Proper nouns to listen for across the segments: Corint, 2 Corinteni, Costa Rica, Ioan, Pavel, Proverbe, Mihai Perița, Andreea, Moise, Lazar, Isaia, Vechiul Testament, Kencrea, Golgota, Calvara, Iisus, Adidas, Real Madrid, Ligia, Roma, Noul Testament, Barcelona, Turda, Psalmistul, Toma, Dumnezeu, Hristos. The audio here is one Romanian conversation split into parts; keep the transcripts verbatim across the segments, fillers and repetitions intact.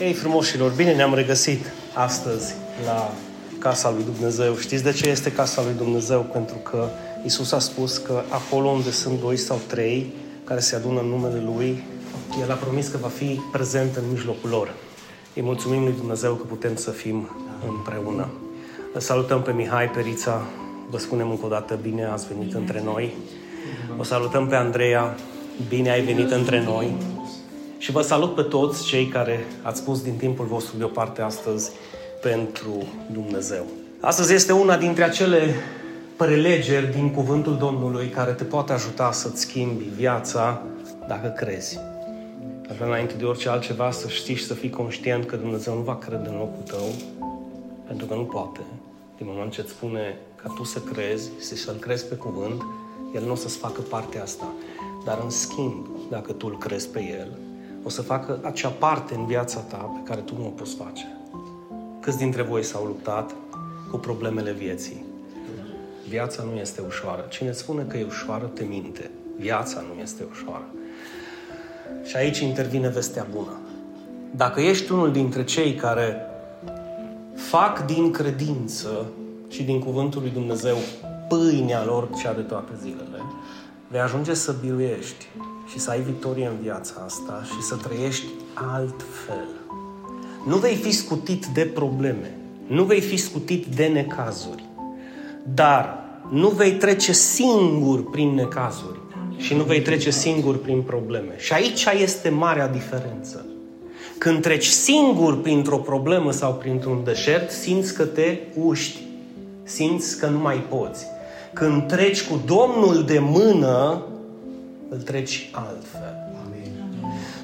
Ei, frumoșilor, bine ne-am regăsit astăzi la Casa lui Dumnezeu. Știți de ce este Casa lui Dumnezeu? Pentru că Iisus a spus că acolo unde sunt doi sau trei care se adună în numele Lui, El a promis că va fi prezent în mijlocul lor. Îi mulțumim lui Dumnezeu că putem să fim împreună. Salutăm pe Mihai Perița, vă spunem încă o dată, bine ați venit între noi. O salutăm pe Andreea, bine ai venit între noi. Și vă salut pe toți cei care ați pus din timpul vostru deoparte astăzi pentru Dumnezeu. Astăzi este una dintre acele prelegeri din Cuvântul Domnului care te poate ajuta să-ți schimbi viața dacă crezi. Dar înainte de orice altceva să știi și să fii conștient că Dumnezeu nu va crede în locul tău, pentru că nu poate. Din moment ce îți spune ca tu să crezi, să-L crezi pe cuvânt, El nu o să-ți facă partea asta. Dar în schimb, dacă tu îl crezi pe El, o să facă acea parte în viața ta pe care tu nu o poți face. Câți dintre voi s-au luptat cu problemele vieții? Viața nu este ușoară. Cine spune că e ușoară, te minte. Viața nu este ușoară. Și aici intervine vestea bună. Dacă ești unul dintre cei care fac din credință și din Cuvântul lui Dumnezeu pâinea lor cea de toate zilele, vei ajunge să biruiești și să ai victorie în viața asta și să trăiești altfel. Nu vei fi scutit de probleme, nu vei fi scutit de necazuri, dar nu vei trece singur prin necazuri și nu vei trece singur prin probleme. Și aici este marea diferență. Când treci singur printr-o problemă sau printr-un deșert, simți că te uști, simți că nu mai poți. Când treci cu Domnul de mână, îl treci altfel. Amin.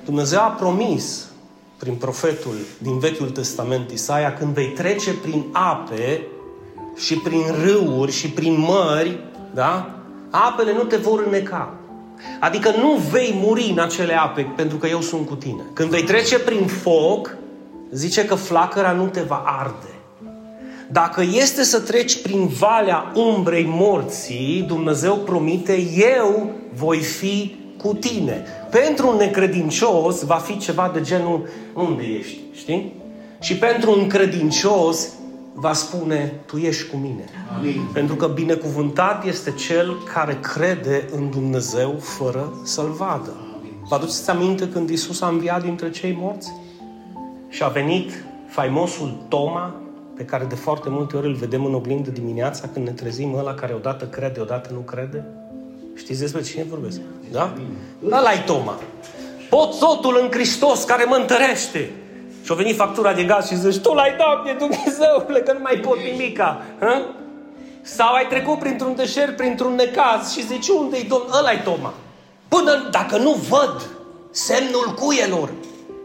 Dumnezeu a promis prin profetul din Vechiul Testament Isaia, când vei trece prin ape și prin râuri și prin mări, da? Apele nu te vor înneca. Adică nu vei muri în acele ape, pentru că eu sunt cu tine. Când vei trece prin foc, zice că flacăra nu te va arde. Dacă este să treci prin valea umbrei morții, Dumnezeu promite, eu voi fi cu tine. Pentru un necredincios va fi ceva de genul, unde ești, știi? Și pentru un credincios va spune, tu ești cu mine. Amin. Pentru că binecuvântat este cel care crede în Dumnezeu fără să-L vadă. Amin. Vă aduceți aminte când Iisus a înviat dintre cei morți? Și a venit faimosul Toma, pe care de foarte multe ori îl vedem în oglindă dimineața când ne trezim, ăla care odată crede, odată nu crede. Știți despre cine vorbesc? Da? Ăla-i Toma. Pot totul în Hristos care mă întărește. Și-a venit factura de gaz și zici, tu l-ai dat de Dumnezeule, că nu mai pot nimica. Ha? Sau ai trecut printr-un deșert, printr-un necaz și zici, unde-i Domnul? Ăla-i Toma. Până dacă nu văd semnul cuielor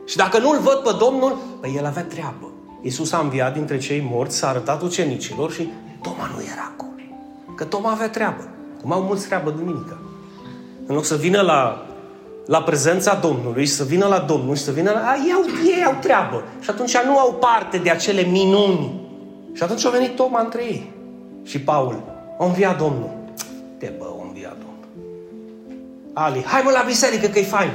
și dacă nu-L văd pe Domnul, păi el avea treabă. Iisus a înviat dintre cei morți, s-a arătat ucenicilor și Toma nu era acolo. Că Toma avea treabă. Cum au mulți treabă duminică. În loc să vină la, la prezența Domnului, să vină la Domnul și să vină la... A, ei, ei au treabă. Și atunci nu au parte de acele minuni. Și atunci a venit Toma între ei. Și Paul, a înviat Domnul. Te bă, a înviat Domnul. Ali, hai mă la biserică că e fain.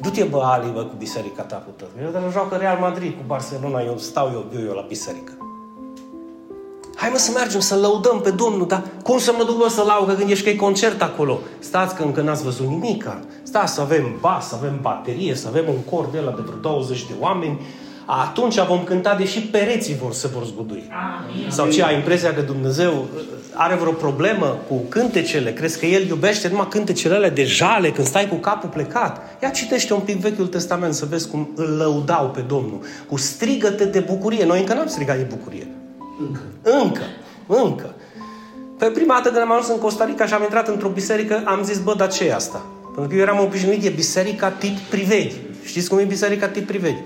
Du-te bă, Ali, bă, cu biserica ta cu tot. Eu de-aia joacă Real Madrid cu Barcelona, eu stau eu, eu, eu la biserică. Hai mă să mergem, să lăudăm pe Domnul, dar cum să mă duc bă să laud, că când ești că e concert acolo? Stați că încă n-ați văzut nimica. Stați să avem bas, să avem baterie, să avem un cor de ăla de vreo douăzeci de oameni. Atunci vom cânta, deși pereții vor să vor zgudui. Amin. Sau ce, ai impresia că Dumnezeu are vreo problemă cu cântecele? Crezi că El iubește numai cântecele alea de jale când stai cu capul plecat? Ia citește un pic Vechiul Testament să vezi cum îl lăudau pe Domnul. Cu strigăte de bucurie. Noi încă n-am strigat de bucurie. Încă. Încă. Încă. Pe prima dată când am ajuns în Costa Rica și am intrat într-o biserică, am zis, bă, dar ce e asta? Pentru că eu eram obișnuit de biserica tip privegi. Știți cum e biserica tip privegi?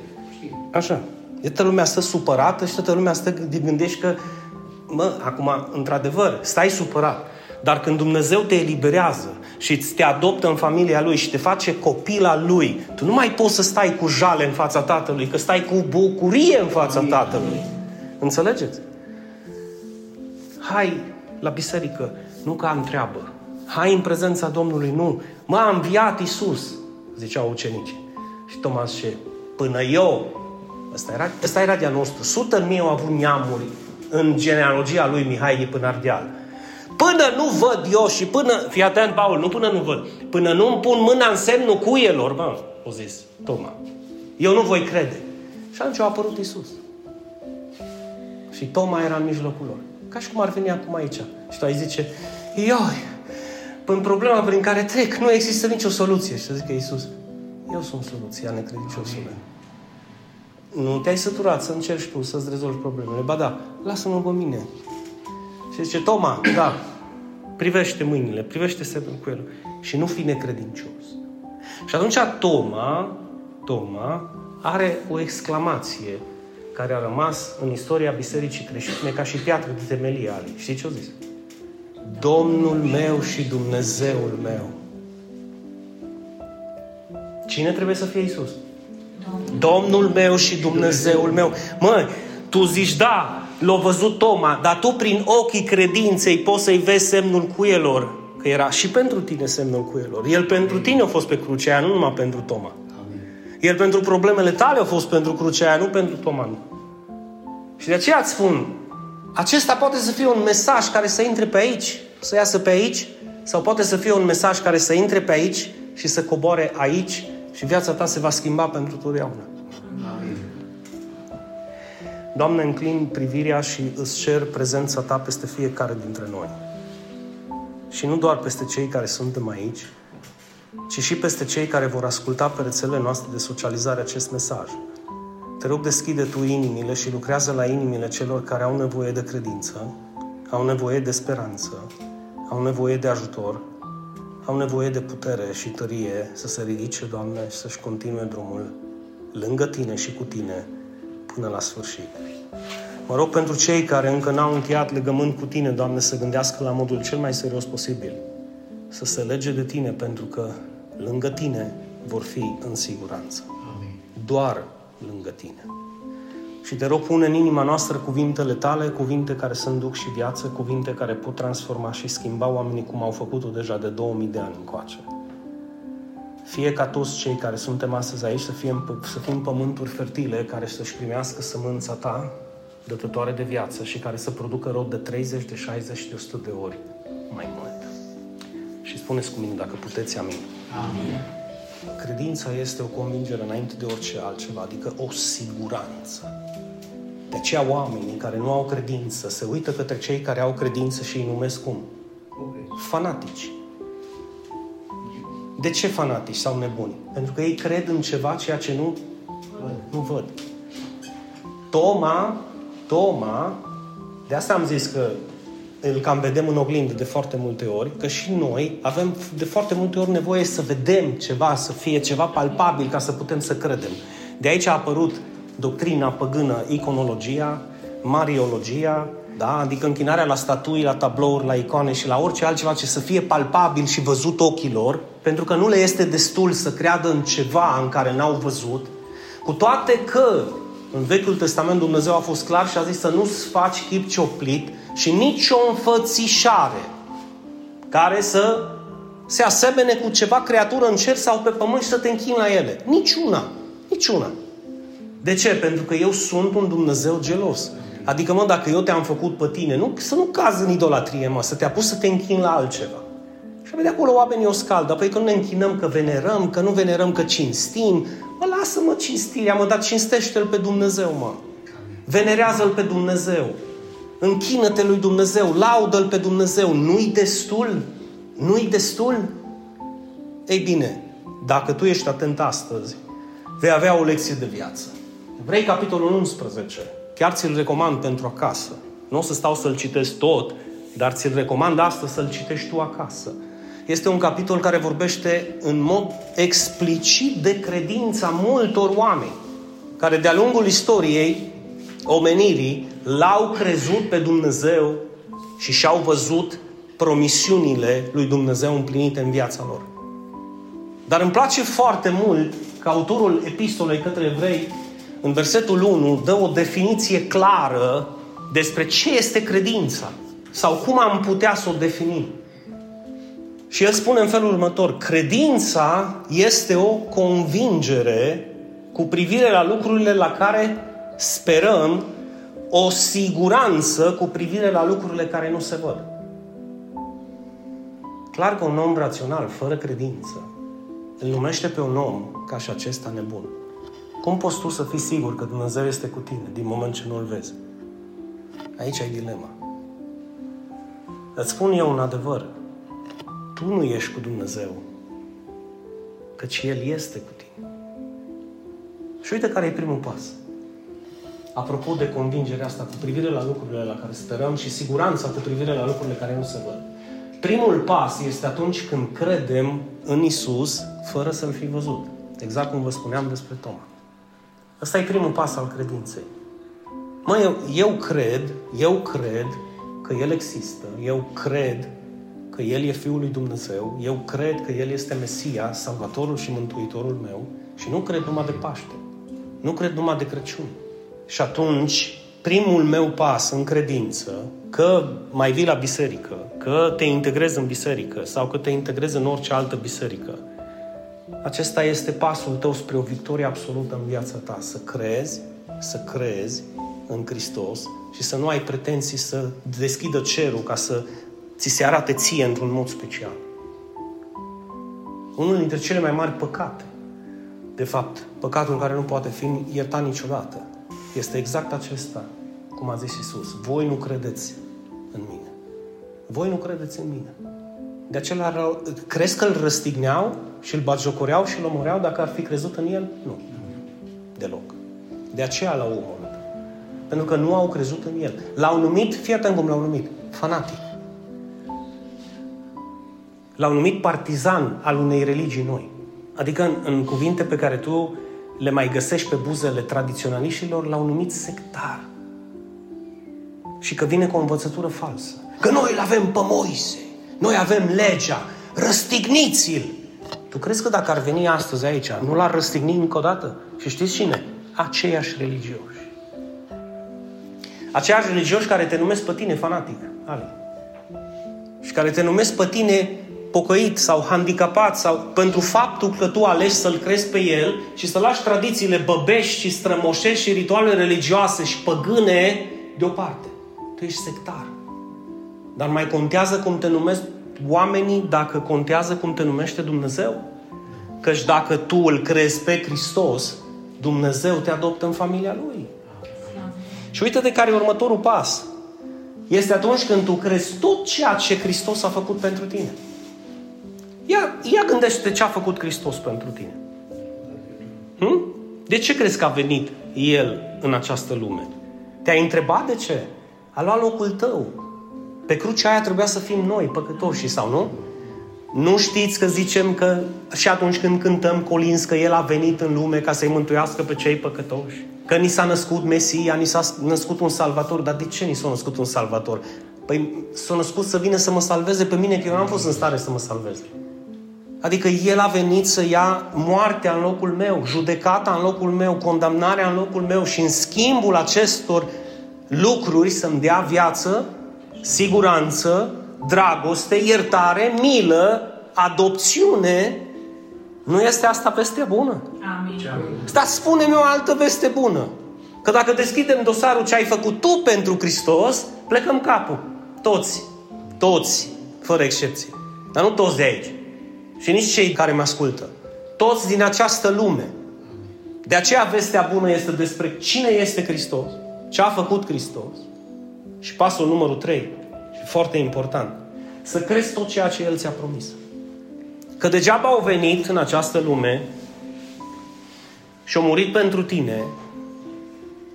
Așa. E toată lumea stă supărată și toată lumea stă de gândești că mă, acum, într-adevăr, stai supărat. Dar când Dumnezeu te eliberează și te adoptă în familia Lui și te face copil al Lui, tu nu mai poți să stai cu jale în fața Tatălui, că stai cu bucurie în fața Tatălui. Înțelegeți? Hai la biserică, nu că am treabă. Hai în prezența Domnului, nu. M-a înviat Iisus, ziceau ucenicii. Și Toma zice, până eu, ăsta era, ăsta era de-al nostru, sută în mie au avut neamuri în genealogia lui Mihai de Pânardeal. Până nu văd eu și până, fii atent, Paul, nu până nu văd, până nu îmi pun mâna în semnul cuielor, mă, o zis Toma, eu nu voi crede. Și atunci a apărut Iisus. Și Toma era în mijlocul lor. Ca și cum ar veni acum aici. Și tu ai zice, ioi, în problema prin care trec, nu există nicio soluție. Și să zică Iisus, eu sunt soluția necredinciosului. Nu te-ai săturat să încerci tu să-ți rezolvi problemele. Ba da, lasă-mă pe mine. Și zice, Toma, da, privește mâinile, privește semnul cu el și nu fi necredincios. Și atunci Toma, Toma are o exclamație care a rămas în istoria bisericii creștine ca și piatră de temelie ale. Știi ce a zis? Domnul meu și Dumnezeul meu. Cine trebuie să fie Iisus? Domnul, Domnul meu și Dumnezeul meu. Măi, tu zici da, l-a văzut Toma, dar tu prin ochii credinței poți să-i vezi semnul cuielor, că era și pentru tine semnul cuielor. El pentru tine a fost pe crucea aia, nu numai pentru Toma. El pentru problemele tale a fost pentru crucea aia, nu pentru Toma. Nu. Și de aceea îți spun, acesta poate să fie un mesaj care să intre pe aici, să iasă pe aici, sau poate să fie un mesaj care să intre pe aici și să coboare aici și viața ta se va schimba pentru totdeauna. Amin. Doamne, înclin privirea și îți cer prezența ta peste fiecare dintre noi. Și nu doar peste cei care suntem aici, ci și peste cei care vor asculta pe rețelele noastre de socializare acest mesaj. Te rog, deschide tu inimile și lucrează la inimile celor care au nevoie de credință, au nevoie de speranță, au nevoie de ajutor, au nevoie de putere și tărie să se ridice, Doamne, și să-și continue drumul lângă Tine și cu Tine până la sfârșit. Mă rog pentru cei care încă n-au încheiat legământ cu Tine, Doamne, să gândească la modul cel mai serios posibil, să se lege de Tine, pentru că lângă Tine vor fi în siguranță. Amin. Doar lângă Tine. Și te rog, pune în inima noastră cuvintele Tale, cuvinte care să-mi duc și viață, cuvinte care pot transforma și schimba oamenii cum au făcut-o deja de două mii de ani încoace. Fie ca toți cei care suntem astăzi aici să fim, să fim pământuri fertile care să-și primească sămânța Ta dătătoare de viață și care să producă rod de treizeci, de șaizeci și de o sută de ori mai mult. Și spuneți cu mine dacă puteți, amin. Amin. Credința este o convingere înainte de orice altceva, adică o siguranță. De aceea oamenii care nu au credință se uită către cei care au credință și îi numesc cum? Fanatici. De ce fanatici sau nebuni? Pentru că ei cred în ceva ceea ce nu, nu văd. Toma, Toma, de asta am zis că îl cam vedem în oglindă de foarte multe ori, că și noi avem de foarte multe ori nevoie să vedem ceva, să fie ceva palpabil ca să putem să credem. De aici a apărut doctrina păgână, iconologia, mariologia, da? Adică închinarea la statui, la tablouri, la icoane și la orice altceva ce să fie palpabil și văzut ochilor, pentru că nu le este destul să creadă în ceva în care n-au văzut, cu toate că în Vechiul Testament Dumnezeu a fost clar și a zis să nu-ți faci chip cioplit și nicio înfățișare care să se asemene cu ceva creatură în cer sau pe pământ și să te închini la ele. Niciuna. Niciuna. De ce? Pentru că eu sunt un Dumnezeu gelos. Adică, mă, dacă eu te-am făcut pe tine, nu, să nu cazi în idolatrie, mă, să te-a pus să te închini la altceva. Și de acolo oamenii o scaldă. Apoi că nu ne închinăm, că venerăm, că nu venerăm, că cinstim. Mă, lasă-mă cinstirea, mă, dar cinstește-L pe Dumnezeu, mă. Venerează-L pe Dumnezeu. Închină-te lui Dumnezeu, laudă-L pe Dumnezeu. Nu-i destul? Nu-i destul? Ei bine, dacă tu ești atent astăzi, vei avea o lecție de viață. Evrei, capitolul unsprezece. Chiar ți-l recomand pentru acasă. Nu o să stau să-l citesc tot, dar ți-l recomand astăzi să-l citești tu acasă. Este un capitol care vorbește în mod explicit de credința multor oameni care de-a lungul istoriei omenirii L-au crezut pe Dumnezeu și și-au văzut promisiunile lui Dumnezeu împlinite în viața lor. Dar îmi place foarte mult că autorul epistolei către evrei, în versetul unu, dă o definiție clară despre ce este credința sau cum am putea să o definim. Și el spune în felul următor: credința este o convingere cu privire la lucrurile la care sperăm, o siguranță cu privire la lucrurile care nu se văd. Clar că un om rațional, fără credință, îl numește pe un om ca și acesta nebun. Cum poți tu să fii sigur că Dumnezeu este cu tine din moment ce nu îl vezi? Aici e dilema. Îți spun eu un adevăr. Tu nu ești cu Dumnezeu, căci El este cu tine. Și uite care e primul pas. Apropo de convingerea asta cu privire la lucrurile la care sperăm și siguranța cu privire la lucrurile care nu se văd. Primul pas este atunci când credem în Iisus fără să-L fi văzut. Exact cum vă spuneam despre Toma. Ăsta e primul pas al credinței. Mă, eu, eu cred, eu cred că El există, eu cred că El e Fiul lui Dumnezeu, eu cred că El este Mesia, Salvatorul și Mântuitorul meu și nu cred numai de Paște, nu cred numai de Crăciun. Și atunci, primul meu pas în credință, că mai vii la biserică, că te integrezi în biserică sau că te integrezi în orice altă biserică, acesta este pasul tău spre o victorie absolută în viața ta. Să crezi, să crezi în Hristos și să nu ai pretenții să deschidă cerul ca să ți se arate ție într-un mod special. Unul dintre cele mai mari păcate, de fapt, păcatul care nu poate fi iertat niciodată, este exact acesta, cum a zis Iisus. Voi nu credeți în mine. Voi nu credeți în mine. De aceea crezi că îl răstigneau și îl batjocoreau și îl omoreau dacă ar fi crezut în el? Nu. Deloc. De aceea l-au omorât. Pentru că nu au crezut în el. L-au numit, fii atent cum l-au numit, fanatic. L-au numit partizan al unei religii noi. Adică în, în cuvinte pe care tu le mai găsești pe buzele tradiționaliștilor, l-au numit sectar. Și că vine cu o învățătură falsă. Că noi l-avem pe Moise, noi avem legea, răstigniți-l! Tu crezi că dacă ar veni astăzi aici, nu l-ar răstigni încă o dată? Și știți cine? Aceiași religioși. Aceiași religioși care te numesc pe tine fanatic, Ali. Și care te numesc pe tine pocăit sau handicapat sau pentru faptul că tu alegi să-L crezi pe El și să lași tradițiile băbești și strămoșești și rituale religioase și păgâne deoparte. Tu ești sectar. Dar mai contează cum te numesc oamenii dacă contează cum te numește Dumnezeu? Căci dacă tu îl crezi pe Hristos, Dumnezeu te adoptă în familia Lui. Și uite de care e următorul pas. Este atunci când tu crezi tot ceea ce Hristos a făcut pentru tine. Ia, ia gândește ce a făcut Hristos pentru tine. Hm? De ce crezi că a venit El în această lume? Te-ai întrebat de ce? A luat locul tău. Pe crucea aia trebuia să fim noi, păcătoși, sau nu? Nu știți că zicem că și atunci când cântăm colins că El a venit în lume ca să-i mântuiască pe cei păcătoși? Că ni s-a născut Mesia, ni s-a născut un Salvator. Dar de ce ni s-a născut un Salvator? Păi s-a născut să vină să mă salveze pe mine, că eu n-am fost în stare să mă salvez. Adică El a venit să ia moartea în locul meu, judecata în locul meu, condamnarea în locul meu și în schimbul acestor lucruri să-mi dea viață, siguranță, dragoste, iertare, milă, adopțiune. Nu este asta veste bună? Amin. Dar spune-mi o altă veste bună. Că dacă deschidem dosarul ce ai făcut tu pentru Hristos, plecăm capul. Toți. Toți. Fără excepție. Dar nu toți de aici. Și nici cei care mă ascultă. Toți din această lume. De aceea vestea bună este despre cine este Hristos, ce a făcut Hristos. Și pasul numărul trei, și foarte important, să crezi tot ceea ce El ți-a promis. Că degeaba au venit în această lume și au murit pentru tine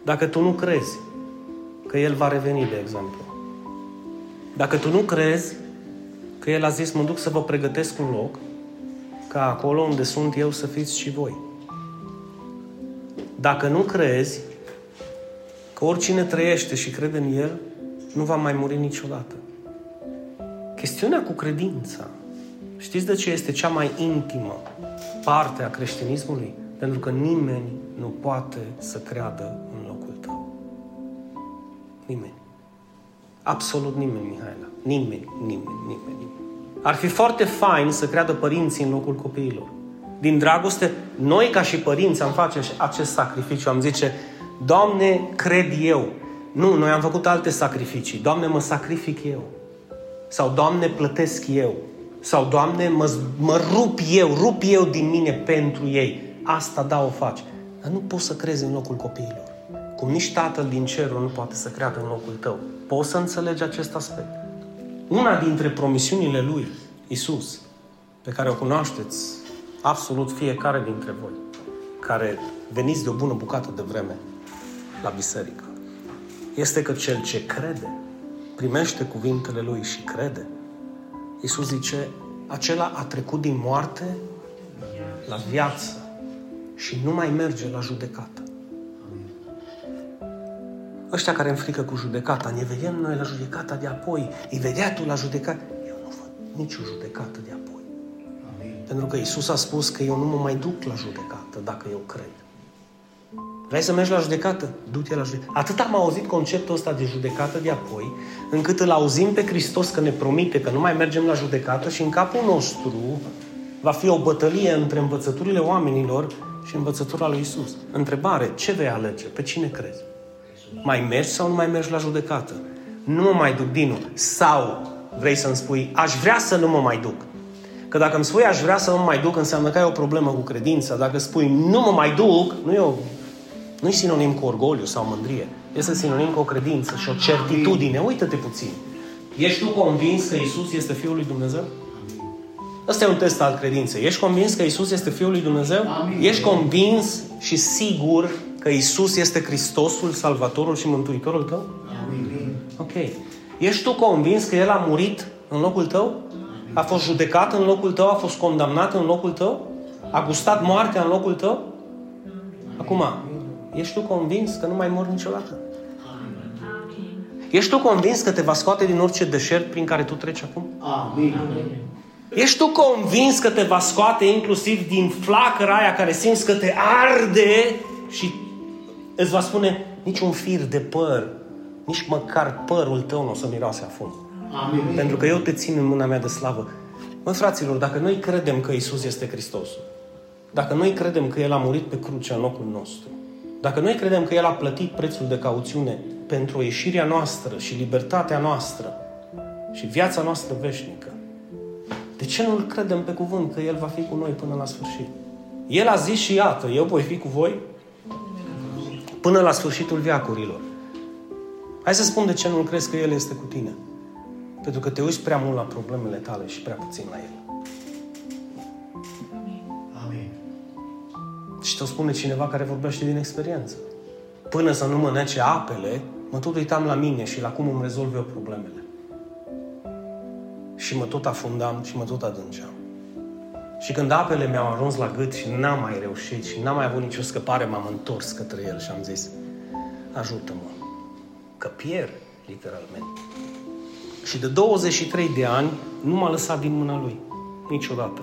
dacă tu nu crezi că El va reveni, de exemplu. Dacă tu nu crezi că El a zis, mă duc să vă pregătesc un loc ca acolo unde sunt eu să fiți și voi. Dacă nu crezi că oricine trăiește și crede în El nu va mai muri niciodată. Chestiunea cu credința, știți de ce este cea mai intimă parte a creștinismului? Pentru că nimeni nu poate să creadă în locul tău. Nimeni. Absolut nimeni, Mihaela. Nimeni, nimeni, nimeni, nimeni. Ar fi foarte fain să creadă părinții în locul copiilor. Din dragoste, noi ca și părinți am face acest sacrificiu. Am zice, Doamne, cred eu. Nu, noi am făcut alte sacrificii. Doamne, mă sacrific eu. Sau, Doamne, plătesc eu. Sau, Doamne, mă, mă rup eu, rup eu din mine pentru ei. Asta, da, o faci. Dar nu poți să crezi în locul copiilor. Cum nici Tatăl din cerul nu poate să creadă în locul tău. Poți să înțelegi acest aspect. Una dintre promisiunile lui Iisus, pe care o cunoașteți absolut fiecare dintre voi, care veniți de o bună bucată de vreme la biserică, este că cel ce crede, primește cuvintele lui și crede. Iisus zice, acela a trecut din moarte la viață și nu mai merge la judecată. Ăștia care îmi frică cu judecata, ne vedem noi la judecata de apoi, îi vedea tu la judecată. Eu nu văd nicio judecată de apoi. Amin. Pentru că Iisus a spus că eu nu mă mai duc la judecată dacă eu cred. Vrei să mergi la judecată? Du-te la judecată. Atât am auzit conceptul ăsta de judecată de apoi, încât îl auzim pe Hristos că ne promite că nu mai mergem la judecată și în capul nostru va fi o bătălie între învățăturile oamenilor și învățătura lui Iisus. Întrebare, ce vei alege? Pe cine crezi? Mai mergi sau nu mai mergi la judecată? Nu mă mai duc, Dinu. Sau vrei să-mi spui, aș vrea să nu mă mai duc. Că dacă îmi spui, aș vrea să nu mă mai duc, înseamnă că ai o problemă cu credința. Dacă spui, nu mă mai duc, nu e o... nu-i sinonim cu orgoliu sau mândrie. Este sinonim cu o credință și o certitudine. Uită-te puțin. Ești tu convins că Iisus este Fiul lui Dumnezeu? Ăsta e un test al credinței. Ești convins că Iisus este Fiul lui Dumnezeu? Amin. Ești convins și sigur că Iisus este Hristosul, Salvatorul și Mântuitorul tău? Amin. Ok. Ești tu convins că El a murit în locul tău? Amin. A fost judecat în locul tău? A fost condamnat în locul tău? A gustat moartea în locul tău? Amin. Acum, ești tu convins că nu mai mor niciodată? Amin. Ești tu convins că te va scoate din orice deșert prin care tu treci acum? Amin. Amin. Ești tu convins că te va scoate inclusiv din flacăra aia care simți că te arde și îți va spune niciun fir de păr, nici măcar părul tău nu o să miroase a fum. Amin. Pentru că eu te țin în mâna mea de slavă. Măi, fraților, dacă noi credem că Iisus este Hristosul, dacă noi credem că El a murit pe cruce în locul nostru, dacă noi credem că El a plătit prețul de cauțiune pentru ieșirea noastră și libertatea noastră și viața noastră veșnică, de ce nu-L credem pe cuvânt că El va fi cu noi până la sfârșit? El a zis și iată, eu voi fi cu voi până la sfârșitul veacurilor. Hai să spun de ce nu crezi că El este cu tine. Pentru că te uiți prea mult la problemele tale și prea puțin la El. Amin. Amin. Și te-o spune cineva care vorbește din experiență. Până să nu mănânce apele, mă tot uitam la mine și la cum îmi rezolv eu problemele. Și mă tot afundam și mă tot adânceam. Și când apele mi-au ajuns la gât și n-am mai reușit și n-am mai avut nicio scăpare, m-am întors către El și am zis, ajută-mă, că pierd, literalmente. Și de douăzeci și trei de ani nu m-a lăsat din mâna Lui. Niciodată.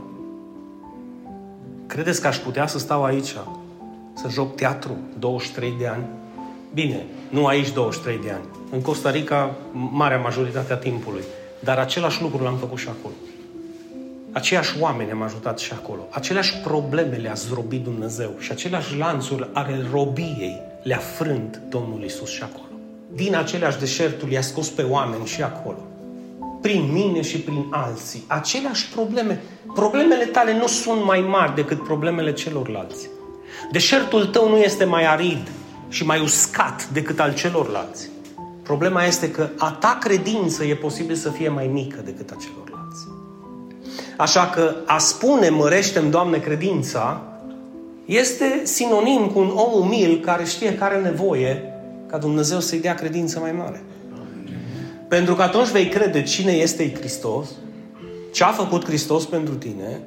Credeți că aș putea să stau aici, să joc teatru douăzeci și trei de ani? Bine, nu aici douăzeci și trei de ani. În Costa Rica, marea majoritate a timpului. Dar același lucru l-am făcut și acolo. Aceiași oameni am ajutat și acolo. Aceleași probleme le-a zdrobit Dumnezeu și aceleași lanțuri ale robiei le-a frânt Domnul Iisus și acolo. Din aceleași deșerturi i-a scos pe oameni și acolo. Prin mine și prin alții. Aceleași probleme. Problemele tale nu sunt mai mari decât problemele celorlalți. Deșertul tău nu este mai arid și mai uscat decât al celorlalți. Problema este că a ta credință e posibil să fie mai mică decât a celorlalți. Așa că a spune, mărește-mi, Doamne, credința, este sinonim cu un om umil care știe că are nevoie ca Dumnezeu să-i dea credință mai mare. Amin. Pentru că atunci vei crede cine este Hristos, ce a făcut Hristos pentru tine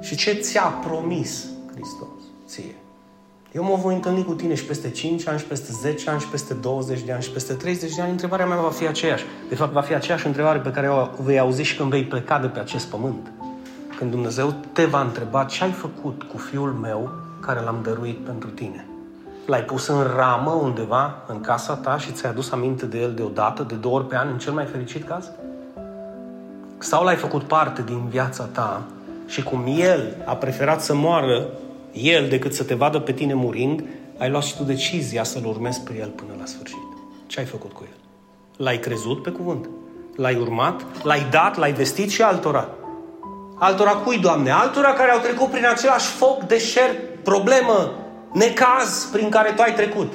și ce ți-a promis Hristos ție. Eu mă voi întâlni cu tine și peste cinci ani, și peste zece ani, și peste douăzeci de ani, și peste treizeci de ani. Întrebarea mea va fi aceeași. De fapt, va fi aceeași întrebare pe care o vei auzi și când vei pleca de pe acest pământ. Când Dumnezeu te va întreba ce ai făcut cu Fiul meu care l-am dăruit pentru tine. L-ai pus în ramă undeva în casa ta și ți-ai adus aminte de El deodată, de două ori pe an, în cel mai fericit caz? sau l-ai făcut parte din viața ta și cum El a preferat să moară El decât să te vadă pe tine murind, ai luat și tu decizia să-L urmezi pe El până la sfârșit. Ce ai făcut cu El? L-ai crezut pe cuvânt? L-ai urmat? L-ai dat? L-ai vestit și altora? Altora cui, Doamne? Altora care au trecut prin același foc, deșert, problemă, necaz prin care tu ai trecut.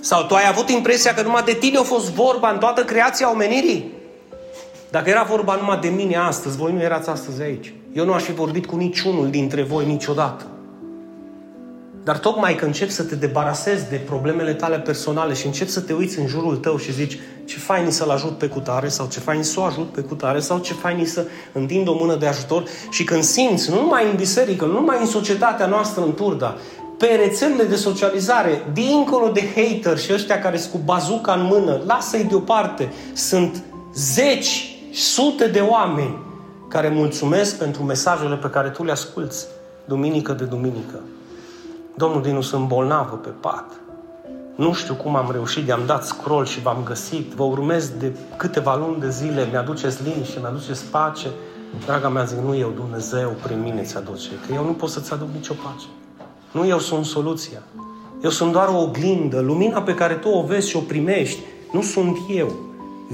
Sau tu ai avut impresia că numai de tine a fost vorba în toată creația omenirii? Dacă era vorba numai de mine astăzi, voi nu erați astăzi aici. Eu nu aș fi vorbit cu niciunul dintre voi niciodată. Dar tocmai că începi să te debarasezi de problemele tale personale și începi să te uiți în jurul tău și zici ce fain e să-l ajut pe cutare sau ce fain e să o ajut pe cutare sau ce fain e să întind o mână de ajutor. Și când simți, nu numai în biserică, nu numai în societatea noastră în Turda, pe rețelele de socializare, dincolo de hater și ăștia care sunt cu bazuca în mână, lasă-i deoparte, sunt zeci, sute de oameni care mulțumesc pentru mesajele pe care tu le asculți duminică de duminică. Domnul Dinu, sunt bolnavă pe pat. Nu știu cum am reușit, i-am dat scroll și v-am găsit. Vă urmez de câteva luni de zile, mi-aduceți liniște, mi-aduceți pace. Draga mea, zic, nu eu, Dumnezeu, prin mine ți aduce, că eu nu pot să-ți aduc nicio pace. Nu eu sunt soluția. Eu sunt doar o oglindă. Lumina pe care tu o vezi și o primești, nu sunt eu.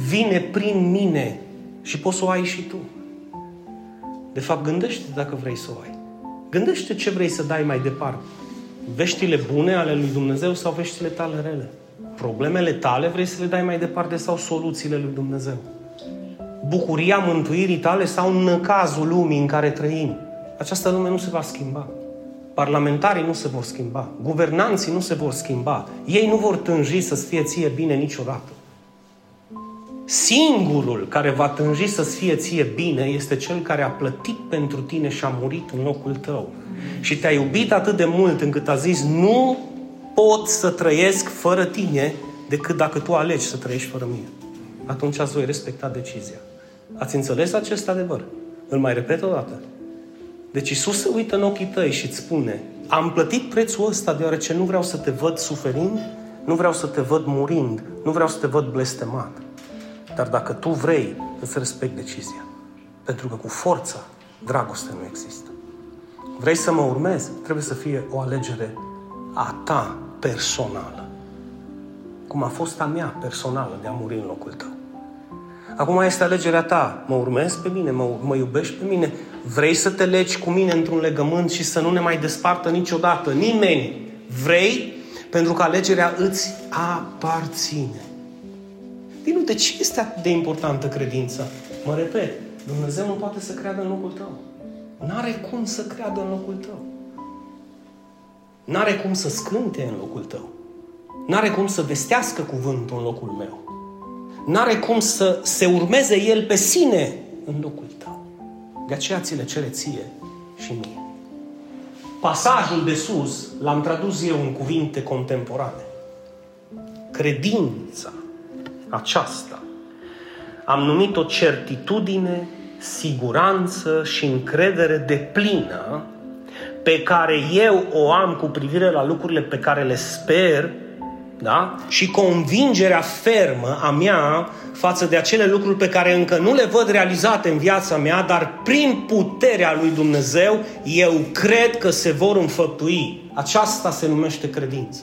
Vine prin mine și poți să o ai și tu. De fapt, gândește-te dacă vrei să o ai. Gândește ce vrei să dai mai departe. Veștile bune ale lui Dumnezeu sau veștile tale rele? Problemele tale vrei să le dai mai departe sau soluțiile lui Dumnezeu? Bucuria mântuirii tale sau năcazul lumii în care trăim? Această lume nu se va schimba. Parlamentarii nu se vor schimba. Guvernanții nu se vor schimba. Ei nu vor tânji să-ți fie ție bine niciodată. Singurul care va tânji să-ți fie ție bine este cel care a plătit pentru tine și a murit în locul tău. Și te-a iubit atât de mult încât a zis, nu pot să trăiesc fără tine decât dacă tu alegi să trăiești fără mine. Atunci ați voi respecta decizia. Ați înțeles acest adevăr? Îl mai repet o dată. Deci Iisus se uită în ochii tăi și îți spune, am plătit prețul ăsta deoarece nu vreau să te văd suferind, nu vreau să te văd murind, nu vreau să te văd blestemat. Dar dacă tu vrei, îți respect decizia. Pentru că cu forța, dragoste nu există. Vrei să mă urmezi? Trebuie să fie o alegere a ta personală. Cum a fost a mea personală de a muri în locul tău. Acum este alegerea ta. Mă urmezi pe mine? Mă, mă iubești pe mine? Vrei să te legi cu mine într-un legământ și să nu ne mai despartă niciodată nimeni? Vrei? Pentru că alegerea îți aparține. Dinu, de ce este atât de importantă credința? Mă repet, Dumnezeu nu poate să creadă în locul tău. N-are cum să creadă în locul tău. N-are cum să scânte în locul tău. N-are cum să vestească cuvântul în locul meu. N-are cum să se urmeze El pe sine în locul tău. De aceea ți le cere ție și mie. Pasajul de sus l-am tradus eu în cuvinte contemporane. Credința aceasta am numit o certitudine, siguranță și încredere deplină pe care eu o am cu privire la lucrurile pe care le sper, da? Și convingerea fermă a mea față de acele lucruri pe care încă nu le văd realizate în viața mea, dar prin puterea lui Dumnezeu eu cred că se vor înfăptui. Aceasta se numește credință.